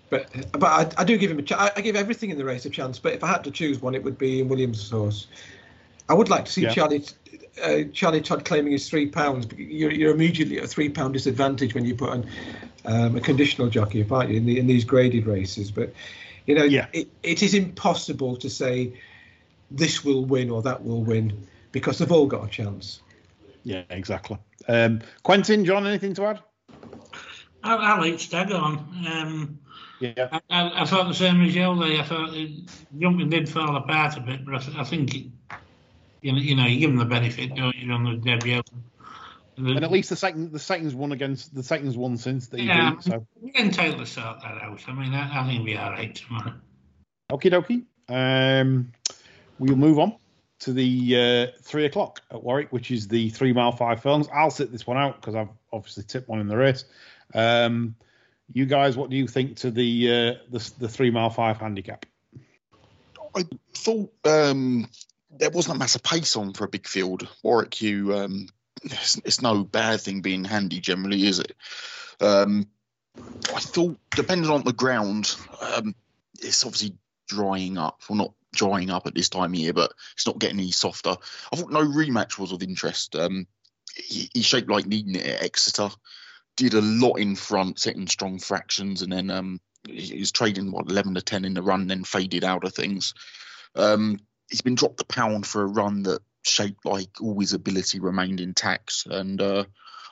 But but I, I do give him a chance. I, I give everything in the race a chance. But if I had to choose one, it would be in Williams' horse. I would like to see yeah. Charlie uh, Charlie Todd claiming his three pounds. You're, you're immediately at a three pound disadvantage when you put on um, a conditional jockey, aren't you, in, the, in these graded races, but. You know, yeah. it, it is impossible to say this will win or that will win, because they've all got a chance. Yeah, exactly. Um, Quentin, John, anything to add? I, I like Stag on. Um, yeah. I, I, I thought the same as you, I thought Jumping did fall apart a bit, but I, th- I think, it, you, know, you know, you give them the benefit, don't you, on the debut. The, and at least the second, the second's won against the second's won since the yeah, evening, so we can totally sort that out. I mean, I, I think we'll be all right tomorrow. Okie dokie. Um, we'll move on to the uh, three o'clock at Warwick, which is the three mile five films. I'll sit this one out because I've obviously tipped one in the race. Um, you guys, what do you think to the uh, the, the three mile five handicap? I thought um, there wasn't a massive pace on for a big field. Warwick, you. Um, It's, it's no bad thing being handy generally, is it? Um, I thought, depending on the ground, um, it's obviously drying up. Well, not drying up at this time of year, but it's not getting any softer. I thought No Rematch was of interest. Um, he, he shaped like needing it at Exeter. Did a lot in front, setting strong fractions, and then um, he was trading, what, eleven to ten in the run, then faded out of things. Um, he's been dropped a pound for a run that shaped like all his ability remained intact, and uh,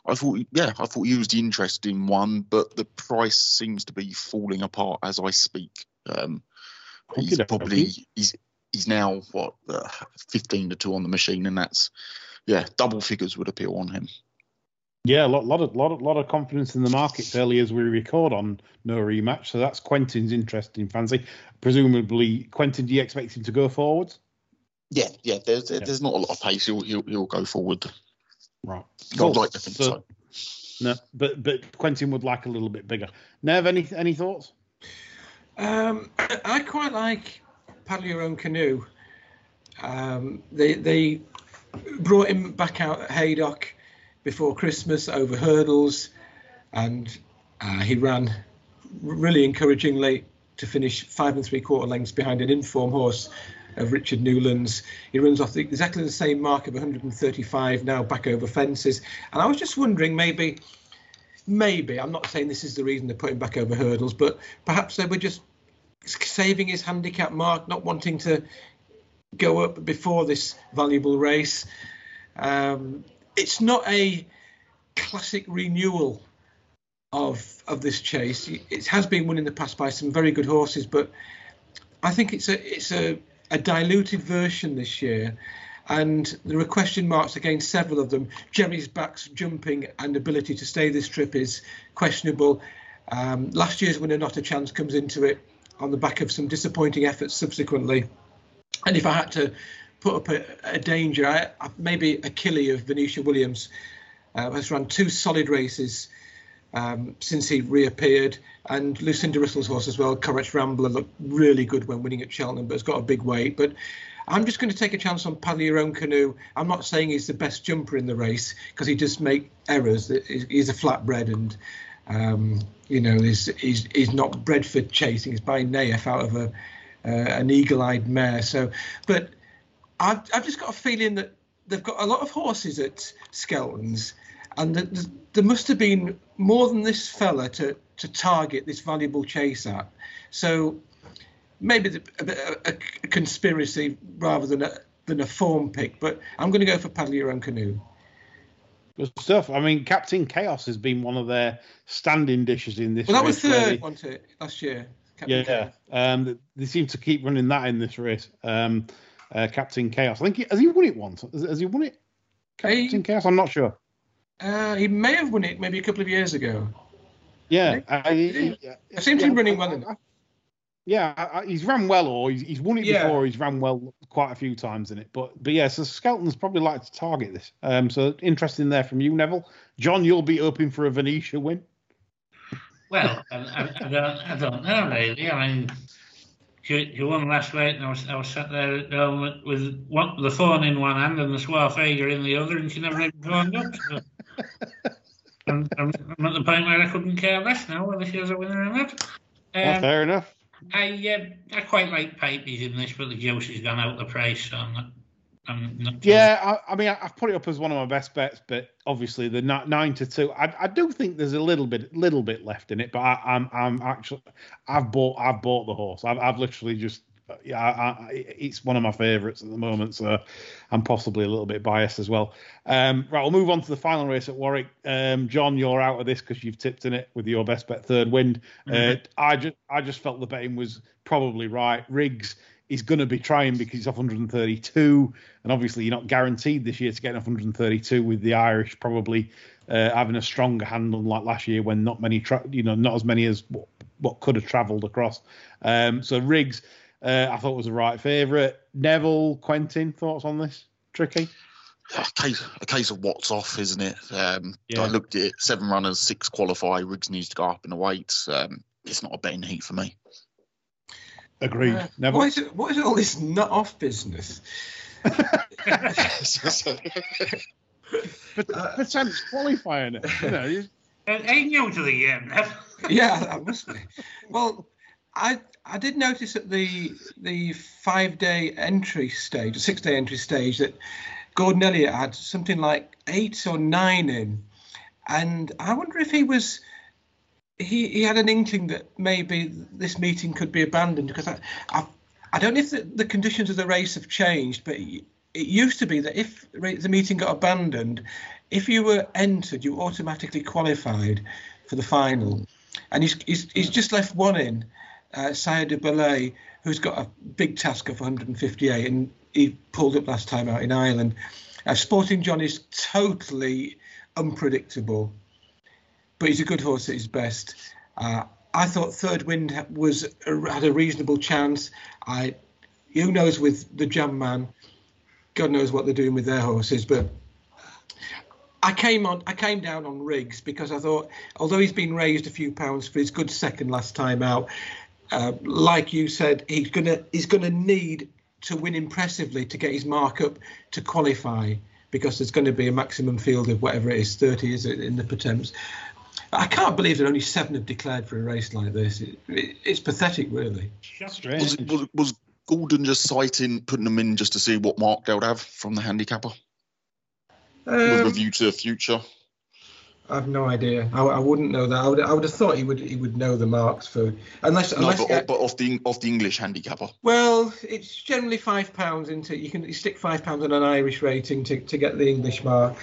I thought, yeah, I thought he was the interesting one, but the price seems to be falling apart as I speak. Um, he's probably he's he's now what uh, fifteen to two on the machine, and that's yeah, double figures would appeal on him. Yeah, a lot, lot of lot of lot of confidence in the market early as we record on No Rematch, so that's Quentin's interesting fancy. Presumably, Quentin, do you expect him to go forward? Yeah, yeah. There's there's yeah. not a lot of pace. He'll he'll, he'll go forward. Right. Cool. I'd like to think so, so. No, but but Quentin would like a little bit bigger. Nev, any any thoughts? Um, I quite like Paddle Your Own Canoe. Um, they they brought him back out at Haydock before Christmas over hurdles, and uh, he ran really encouragingly to finish five and three quarter lengths behind an inform horse of Richard Newland's. He runs off the, exactly the same mark of one hundred thirty-five now, back over fences. And I was just wondering, maybe, maybe, I'm not saying this is the reason they're putting back over hurdles, but perhaps they were just saving his handicap mark, not wanting to go up before this valuable race. Um, it's not a classic renewal of of this chase. It has been won in the past by some very good horses, but I think it's a it's a a diluted version this year, and there are question marks against several of them. Jerry's back's jumping and ability to stay this trip is questionable. Um, last year's winner Not a Chance comes into it on the back of some disappointing efforts subsequently, and if I had to put up a, a danger, I, I, maybe a killie of Venetia Williams, uh, has run two solid races Um, since he reappeared, and Lucinda Russell's horse as well, Courage Rambler, looked really good when winning at Cheltenham, but has got a big weight. But I'm just going to take a chance on Paddle Your Own Canoe. I'm not saying he's the best jumper in the race, because he does make errors. He's a flatbred, and um, you know, he's, he's he's not bred for chasing. He's buying Naif out of a uh, an eagle-eyed mare. So, but I've I've just got a feeling that they've got a lot of horses at Skelton's, and that there must have been more than this fella to, to target this valuable chase at. So maybe the, a, a, a conspiracy rather than a, than a form pick, but I'm going to go for Paddle Your Own Canoe. Good stuff. I mean, Captain Chaos has been one of their standing dishes in this race. Well, that was third, wasn't it, last year? Captain yeah, um, they seem to keep running that in this race. Um, uh, Captain Chaos. I think he, has he won it once? Has, has he won it? Captain he, Chaos? I'm not sure. Uh, he may have won it maybe a couple of years ago. Yeah, I, I, I seem to be running well. In. Yeah, I, I, he's ran well, or he's, he's won it yeah. before. He's ran well quite a few times in it, but but yeah. So Skelton's probably like to target this. Um, so interesting there from you, Neville. John, you'll be hoping for a Venetia win. Well, I, I, I don't, I don't know really. I mean, she, she won last week, and I was I was sat there at home with one, the phone in one hand and the suave figure in the other, and she never even phoned up. So. I'm, I'm at the point where I couldn't care less now whether she was a winner or not. Um, well, fair enough. I uh, I quite like Pipey's in this, but the juice has gone out the price, so I'm not. I'm not yeah, I, I mean, I, I've put it up as one of my best bets, but obviously the nine to two, I, I do think there's a little bit, little bit left in it. But I, I'm, I'm actually, I've bought, I've bought the horse. I've, I've literally just yeah, I, I, it's one of my favourites at the moment, so I'm possibly a little bit biased as well. Um, right, we'll move on to the final race at Warwick. Um, John, you're out of this because you've tipped in it with your best bet, Third Wind. Mm-hmm. Uh, I just, I just felt the betting was probably right. Riggs is going to be trying because he's off one hundred thirty-two, and obviously you're not guaranteed this year to get an one hundred thirty-two with the Irish probably uh, having a stronger hand, unlike last year when not many, tra- you know, not as many as what, what could have travelled across. Um, so Riggs, uh, I thought was the right favourite. Neville, Quentin, thoughts on this? Tricky. A case, a case of what's off, isn't it? Um, yeah. I looked at it, seven runners, six qualify. Riggs needs to go up in the weights. Um, it's not a betting heat for me. Agreed. Uh, Neville? What is it, what is all this nut off business? But uh, percent's qualifying it. You know, you... It ain't new to the year, Neville. Yeah, that must be. Well, I I did notice at the the five day entry stage, six day entry stage, that Gordon Elliott had something like eight or nine in, and I wonder if he was he, he had an inkling that maybe this meeting could be abandoned, because I I, I don't know if the, the conditions of the race have changed, but it used to be that if the meeting got abandoned, if you were entered, you automatically qualified for the final. And he's, he's, he's just left one in, uh, Saya de Belay, who's got a big task of one hundred fifty-eight, and he pulled up last time out in Ireland. Uh, Sporting John is totally unpredictable, but he's a good horse at his best. Uh, I thought Third Wind was had a reasonable chance. I, who knows with the Jam Man? God knows what they're doing with their horses, but... I came on. I came down on Riggs because I thought, although he's been raised a few pounds for his good second last time out, uh, like you said, he's gonna he's gonna need to win impressively to get his markup to qualify, because there's going to be a maximum field of whatever it is, thirty is it in the pretemps. I can't believe that only seven have declared for a race like this. It, it, it's pathetic, really. Was, was, was Gordon just citing putting them in just to see what mark they'll have from the handicapper? Um, with a view to the future? I've no idea. I, I wouldn't know that. I would, I would have thought he would he would know the marks for unless. No, unless but, I, but off the off the English handicapper. Well, it's generally five pounds into you can you stick five pounds on an Irish rating to, to get the English mark.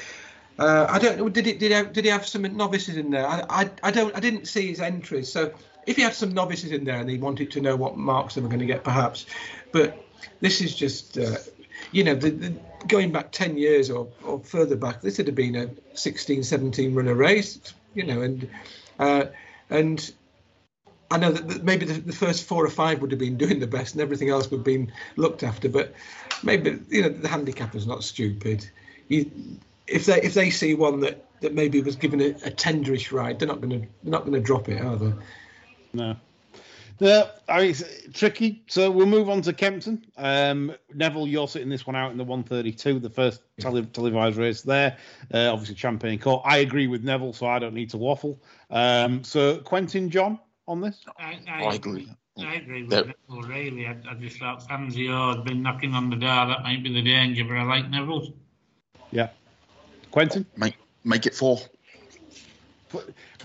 Uh, I don't know. Did it did it, did he have some novices in there? I, I I don't I didn't see his entries. So if he had some novices in there and he wanted to know what marks they were going to get, perhaps. But this is just. Uh, You know, the, the, going back ten years or, or further back, this would have been a sixteen, seventeen runner race, you know, and uh, and I know that maybe the, the first four or five would have been doing the best and everything else would have been looked after. But maybe, you know, the handicapper's not stupid. You, if they if they see one that, that maybe was given a, a tenderish ride, they're not going to they're not going to drop it, are they? No. Yeah, I mean, it's tricky. So we'll move on to Kempton. Um, Neville, you're sitting this one out in the one thirty-two, the first tele- televised race there. Uh, obviously, Champagne Court. I agree with Neville, so I don't need to waffle. Um, so, Quentin, John, on this? I, I, I agree. I agree with yeah. Neville, really. I, I just thought Fancy O had been knocking on the door. That might be the danger, but I like Neville. Yeah. Quentin? Make, make it four.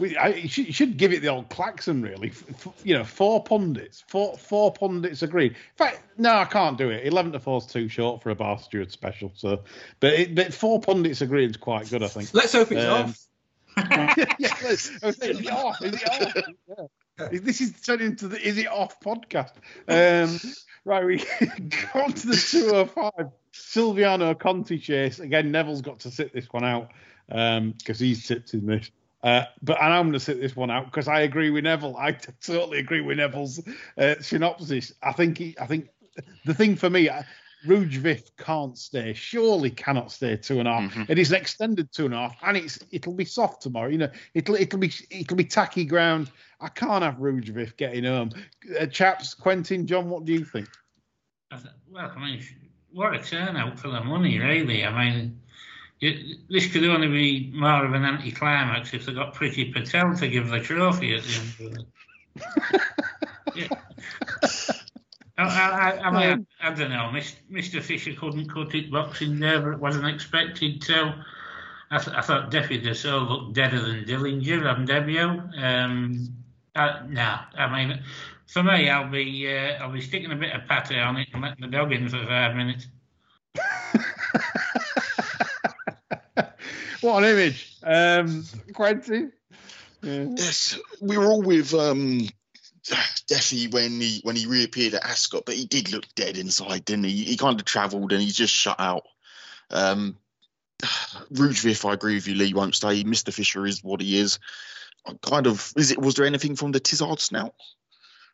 We, I, you should give it the old klaxon, really. F- you know, four pundits, four four pundits agreed. In fact, no, I can't do it. Eleven to four's too short for a bar steward special. So, but, it, but four pundits agreed is quite good, I think. Let's hope it's um, off. Yeah, let's, is it off? Is it off? Yeah. This is turning into the "Is It Off" podcast. Um, right, we go on to the two oh five Silviniaco Conti chase again. Neville's got to sit this one out because um, he's tipped in this. Uh, but and I'm going to sit this one out because I agree with Neville. I t- totally agree with Neville's uh, synopsis. I think he, I think the thing for me, I, Rouge Vif can't stay, surely cannot stay two and a half. Mm-hmm. It is an extended two and a half, and it's it'll be soft tomorrow. You know, it'll it'll be it'll be tacky ground. I can't have Rouge Vif getting home. Uh, chaps, Quentin, John, what do you think? I th- well, I mean, what a turnout for the money, really. I mean. It, this could only be more of an anti-climax if they got Priti Patel to give the trophy at the end of it. Yeah. I, I, I, I, mean, I, I don't know, Mister Fisher couldn't cut it Boxing Day, but it wasn't expected, so I, th- I thought Defi Du Seuil looked deader than Dillinger on debut. Um, I, nah, I mean, for me, I'll be uh, I'll be sticking a bit of pate on it and letting the dog in for five minutes. What an image, um, Quentin. Yeah. Yes, we were all with um, Defi when he when he reappeared at Ascot, but he did look dead inside, didn't he? He kind of travelled and he's just shut out. Um, Rouge Vif, I agree with you, Lee, won't stay. Mister Fisher is what he is. I kind of is it? Was there anything from the Tizard snout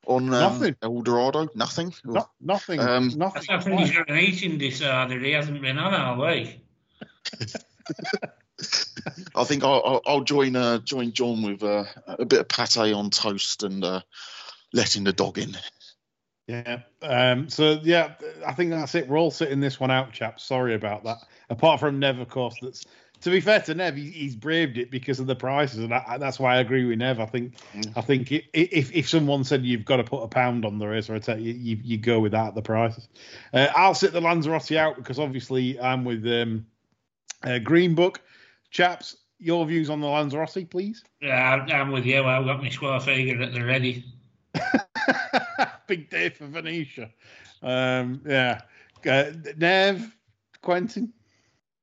on um, nothing. El Dorado? Nothing. No, nothing. Um, nothing. I think he's got an eating disorder. He hasn't been on our way. I think I'll, I'll join uh, join John with uh, a bit of pate on toast and uh, letting the dog in. Yeah. Um, so, yeah, I think that's it. We're all sitting this one out, chaps. Sorry about that. Apart from Nev, of course. That's, to be fair to Nev, he, he's braved it because of the prices, and I, that's why I agree with Nev. I think mm. I think it, if if someone said you've got to put a pound on the race, or I tell you, you, you go with that at the prices. Uh, I'll sit the Lanzarote out because obviously I'm with um, uh, Green Book. Chaps, your views on the Lanzarote, please? Yeah, I'm with you. I've got my square figure at the ready. Big day for Venetia. Um, yeah. Uh, Nev, Quentin?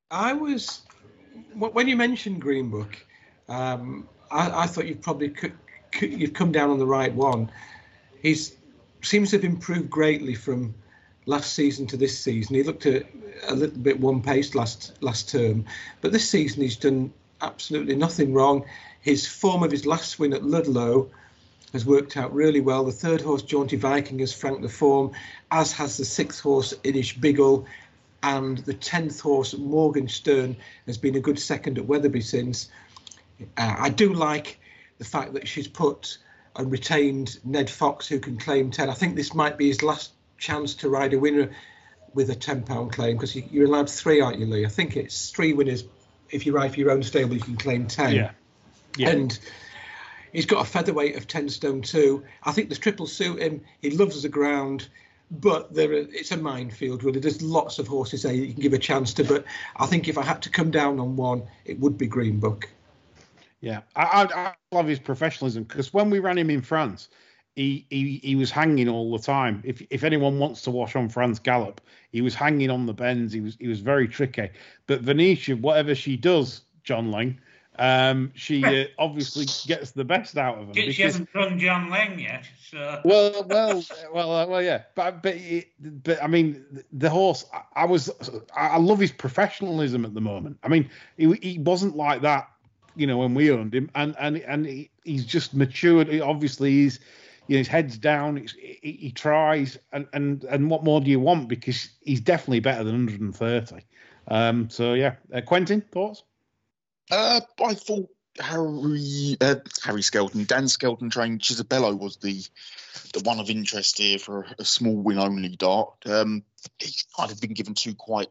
I was... When you mentioned Green Book, um, I, I thought you probably could, could, you've come down on the right one. He seems to have improved greatly from last season to this season. He looked a, a little bit one-paced last last term, but this season he's done absolutely nothing wrong. His form of his last win at Ludlow has worked out really well. The third horse, Jaunty Viking, has franked the form, as has the sixth horse, Inish Biggle, and the tenth horse, Morgenstern, has been a good second at Weatherby since. Uh, I do like the fact that she's put and retained Ned Fox, who can claim ten. I think this might be his last chance to ride a winner with a ten pound claim, because you, you're allowed three, aren't you, Lee? I think it's three winners. If you ride for your own stable, you can claim ten. Yeah. Yeah. And he's got a featherweight of ten stone two. I think the triple suit him. He loves the ground, but there are, it's a minefield, really. There's lots of horses there you can give a chance to, but I think if I had to come down on one, it would be Green Book. Yeah, I, I love his professionalism, because when we ran him in France, He, he he was hanging all the time. If if anyone wants to watch on France Gallop, he was hanging on the bends. He was he was very tricky. But Venetia, whatever she does, John Leng, um, she uh, obviously gets the best out of him. She, because, she hasn't done John Leng yet. So. Well, well, well, uh, well, yeah. But but but I mean, the horse. I, I was I love his professionalism at the moment. I mean, he he wasn't like that, you know, when we owned him, and and and he, he's just matured. He obviously, he's. You know, his head's down, it's, he, he tries, and, and, and what more do you want? Because he's definitely better than one hundred thirty. Um, so, yeah. Uh, Quentin, thoughts? Uh, I thought Harry uh, Harry Skelton, Dan Skelton trained Chisabello was the the one of interest here for a small win-only dart. Um, he's kind of been given two quite,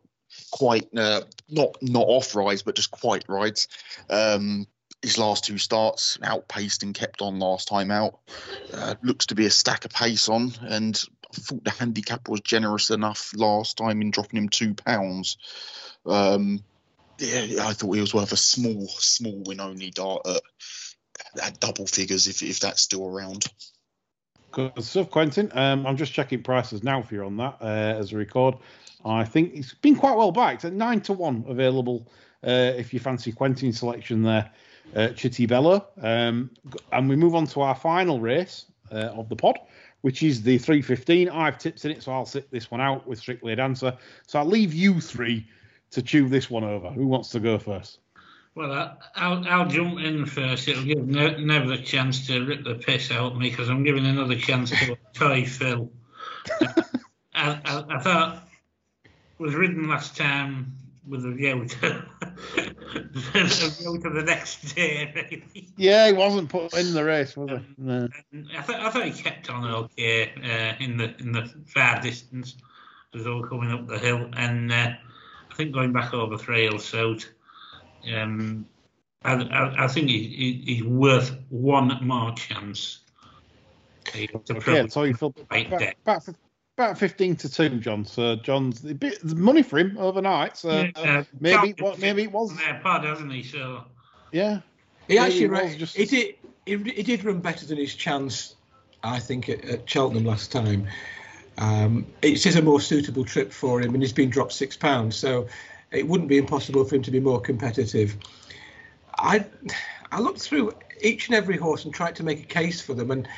quite uh, not not off rides, but just quite rides. Um His last two starts outpaced and kept on last time out. Uh, looks to be a stack of pace on, and I thought the handicap was generous enough last time in dropping him two pounds. Um, yeah, I thought he was worth a small, small win-only dart at, at double figures if if that's still around. Good stuff, Quentin. Um, I'm just checking prices now for you on that uh, as a record. I think it's been quite well backed at nine to one available uh, if you fancy Quentin's selection there. Uh, Chitibello, um, and we move on to our final race uh, of the pod, which is the three fifteen. I have tips in it, so I'll sit this one out with Strictly a Dancer. So I'll leave you three to chew this one over. Who wants to go first? Well, I, I'll, I'll jump in first. It'll give ne- Nev a chance to rip the piss out of me, because I'm giving another chance to Toy Phil. uh, I, I, I thought was ridden last time with a yoter. To the next day, really. Yeah, he wasn't put in the race, was um, he? No. I, th- I thought he kept on okay uh, in the in the far distance. It was all coming up the hill, and uh, I think going back over three hills south. Um, I, I, I think he, he, he's worth one more chance. To okay, yeah, so you feel right back, back, for, about fifteen to two, John. So John's a bit money for him overnight. So yeah, uh, maybe what maybe it was their pod, hasn't he? So yeah, he actually ran, just... he did. He, he did run better than his chance I think, at, at Cheltenham last time. Um, it is a more suitable trip for him, and he's been dropped six pounds, so it wouldn't be impossible for him to be more competitive. I, I looked through each and every horse and tried to make a case for them, and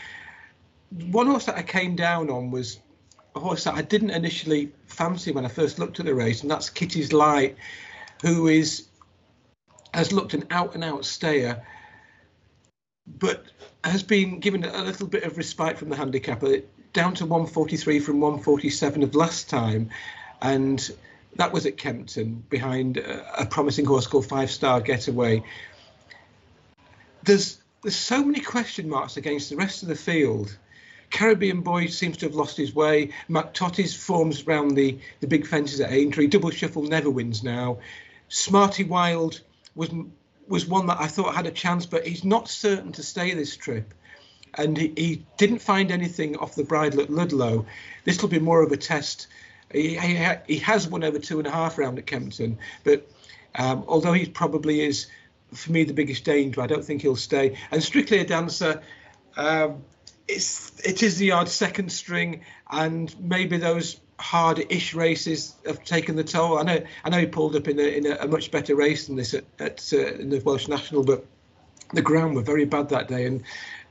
one horse that I came down on was a horse that I didn't initially fancy when I first looked at the race, and that's Kitty's Light, who is has looked an out-and-out stayer, but has been given a little bit of respite from the handicapper, down to one forty-three from one forty-seven of last time, and that was at Kempton behind a, a promising horse called Five Star Getaway. There's there's so many question marks against the rest of the field. Caribbean Boy seems to have lost his way. McTotty's forms around the the big fences at Aintree. Double Shuffle never wins now. Smarty Wild was was one that I thought had a chance, but he's not certain to stay this trip. And he, he didn't find anything off the bridle at Ludlow. This will be more of a test. He, he, he has won over two and a half round at Kempton, but um, although he probably is, for me, the biggest danger, I don't think he'll stay. And Strictly a Dancer, um, it's, it is the yard's second string, and maybe those hard-ish races have taken the toll. I know I know he pulled up in a, in a, a much better race than this at, at uh, in the Welsh National, but the ground were very bad that day, and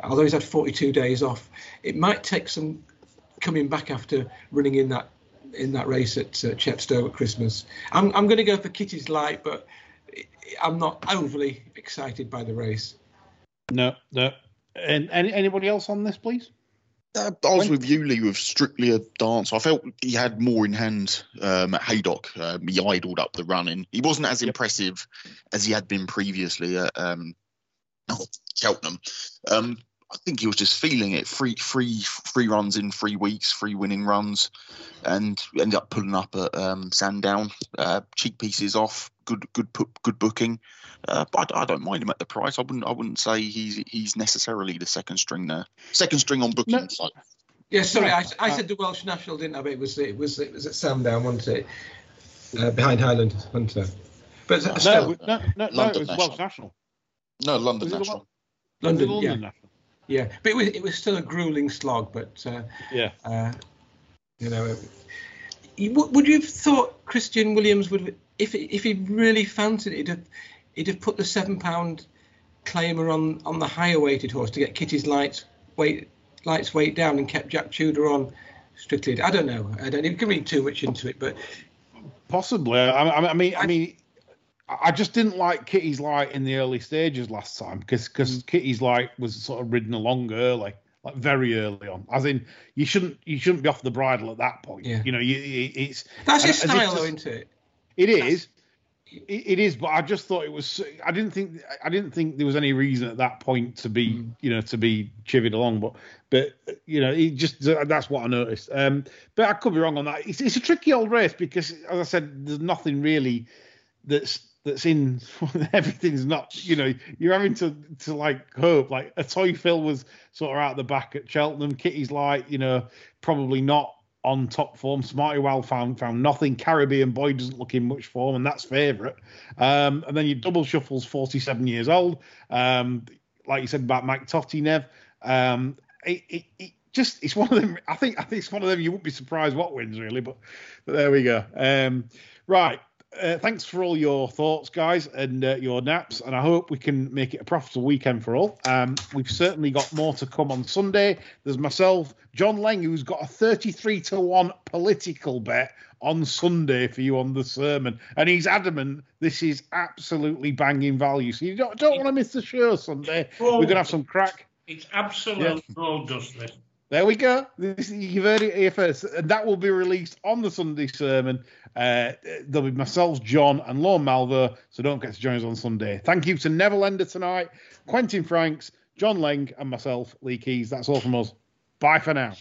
although he's had forty-two days off, it might take some coming back after running in that in that race at uh, Chepstow at Christmas. I'm I'm going to go for Kitty's Light, but I'm not overly excited by the race. No, no. And any, anybody else on this, please? Uh, I was with you, Lee, with Strictly a Dancer. I felt he had more in hand um, at Haydock. Um, he idled up the running. He wasn't as yep. impressive as he had been previously at um, oh, Cheltenham. Um, I think he was just feeling it. Three, three, three runs in three weeks, three winning runs, and ended up pulling up at um, Sandown. Uh, cheek pieces off. Good, good, good booking. Uh, but I, I don't mind him at the price. I wouldn't. I wouldn't say he's he's necessarily the second string there. Second string on booking. No. Like. Yeah, sorry, I, I said the Welsh National, didn't I? But it was it was it was at Sandown, wasn't it? Uh, behind Highland Hunter. But no, still, no, no, no, it was National. Welsh National. No, London National. London, London, yeah. National. Yeah, but it was it was still a grueling slog. But uh, yeah, uh, you know, it, would you have thought Christian Williams would? If if he really fancied it, he'd have, he'd have put the seven pound claimer on, on the higher weighted horse to get Kitty's Light's weight light's weight down and kept Jack Tudor on Strictly. I don't know. I don't even can read too much into it, but possibly. I, I mean, I mean, I just didn't like Kitty's Light in the early stages last time because because Kitty's Light was sort of ridden along early. Like very early on, as in you shouldn't you shouldn't be off the bridle at that point. Yeah. You know, you, it's that's his style, though, isn't it? It is, it is. But I just thought it was. I didn't think. I didn't think there was any reason at that point to be, mm. you know, to be chivied along. But, but you know, it just that's what I noticed. Um, but I could be wrong on that. It's, it's a tricky old race because, as I said, there's nothing really that's that's in. Everything's not. You know, you're having to to like hope. Like a toy Phil was sort of out the back at Cheltenham. Kitty's Light, you know, probably not on top form. Smarty Wild found found nothing. Caribbean Boy doesn't look in much form, and that's favourite. Um, and then your Double Shuffle's forty-seven years old. Um, like you said about Mike Totti, Nev. Um, it, it, it just it's one of them. I think I think it's one of them. You wouldn't be surprised what wins really, but, but there we go. Um, right. Uh, thanks for all your thoughts, guys, and uh, your naps, and I hope we can make it a profitable weekend for all. Um, we've certainly got more to come on Sunday. There's myself, John Leng, who's got a thirty-three to one political bet on Sunday for you on the sermon, and he's adamant this is absolutely banging value, so you don't, don't want to miss the show Sunday. Well, we're going to have some crack. It's absolute gold dust, mate. There we go. This, you've heard it here first. And that will be released on the Sunday sermon. Uh, there'll be myself, John, and Lorne Malvo, so don't forget to join us on Sunday. Thank you to Neville Ender tonight, Quentin Franks, John Leng, and myself, Lee Keys. That's all from us. Bye for now.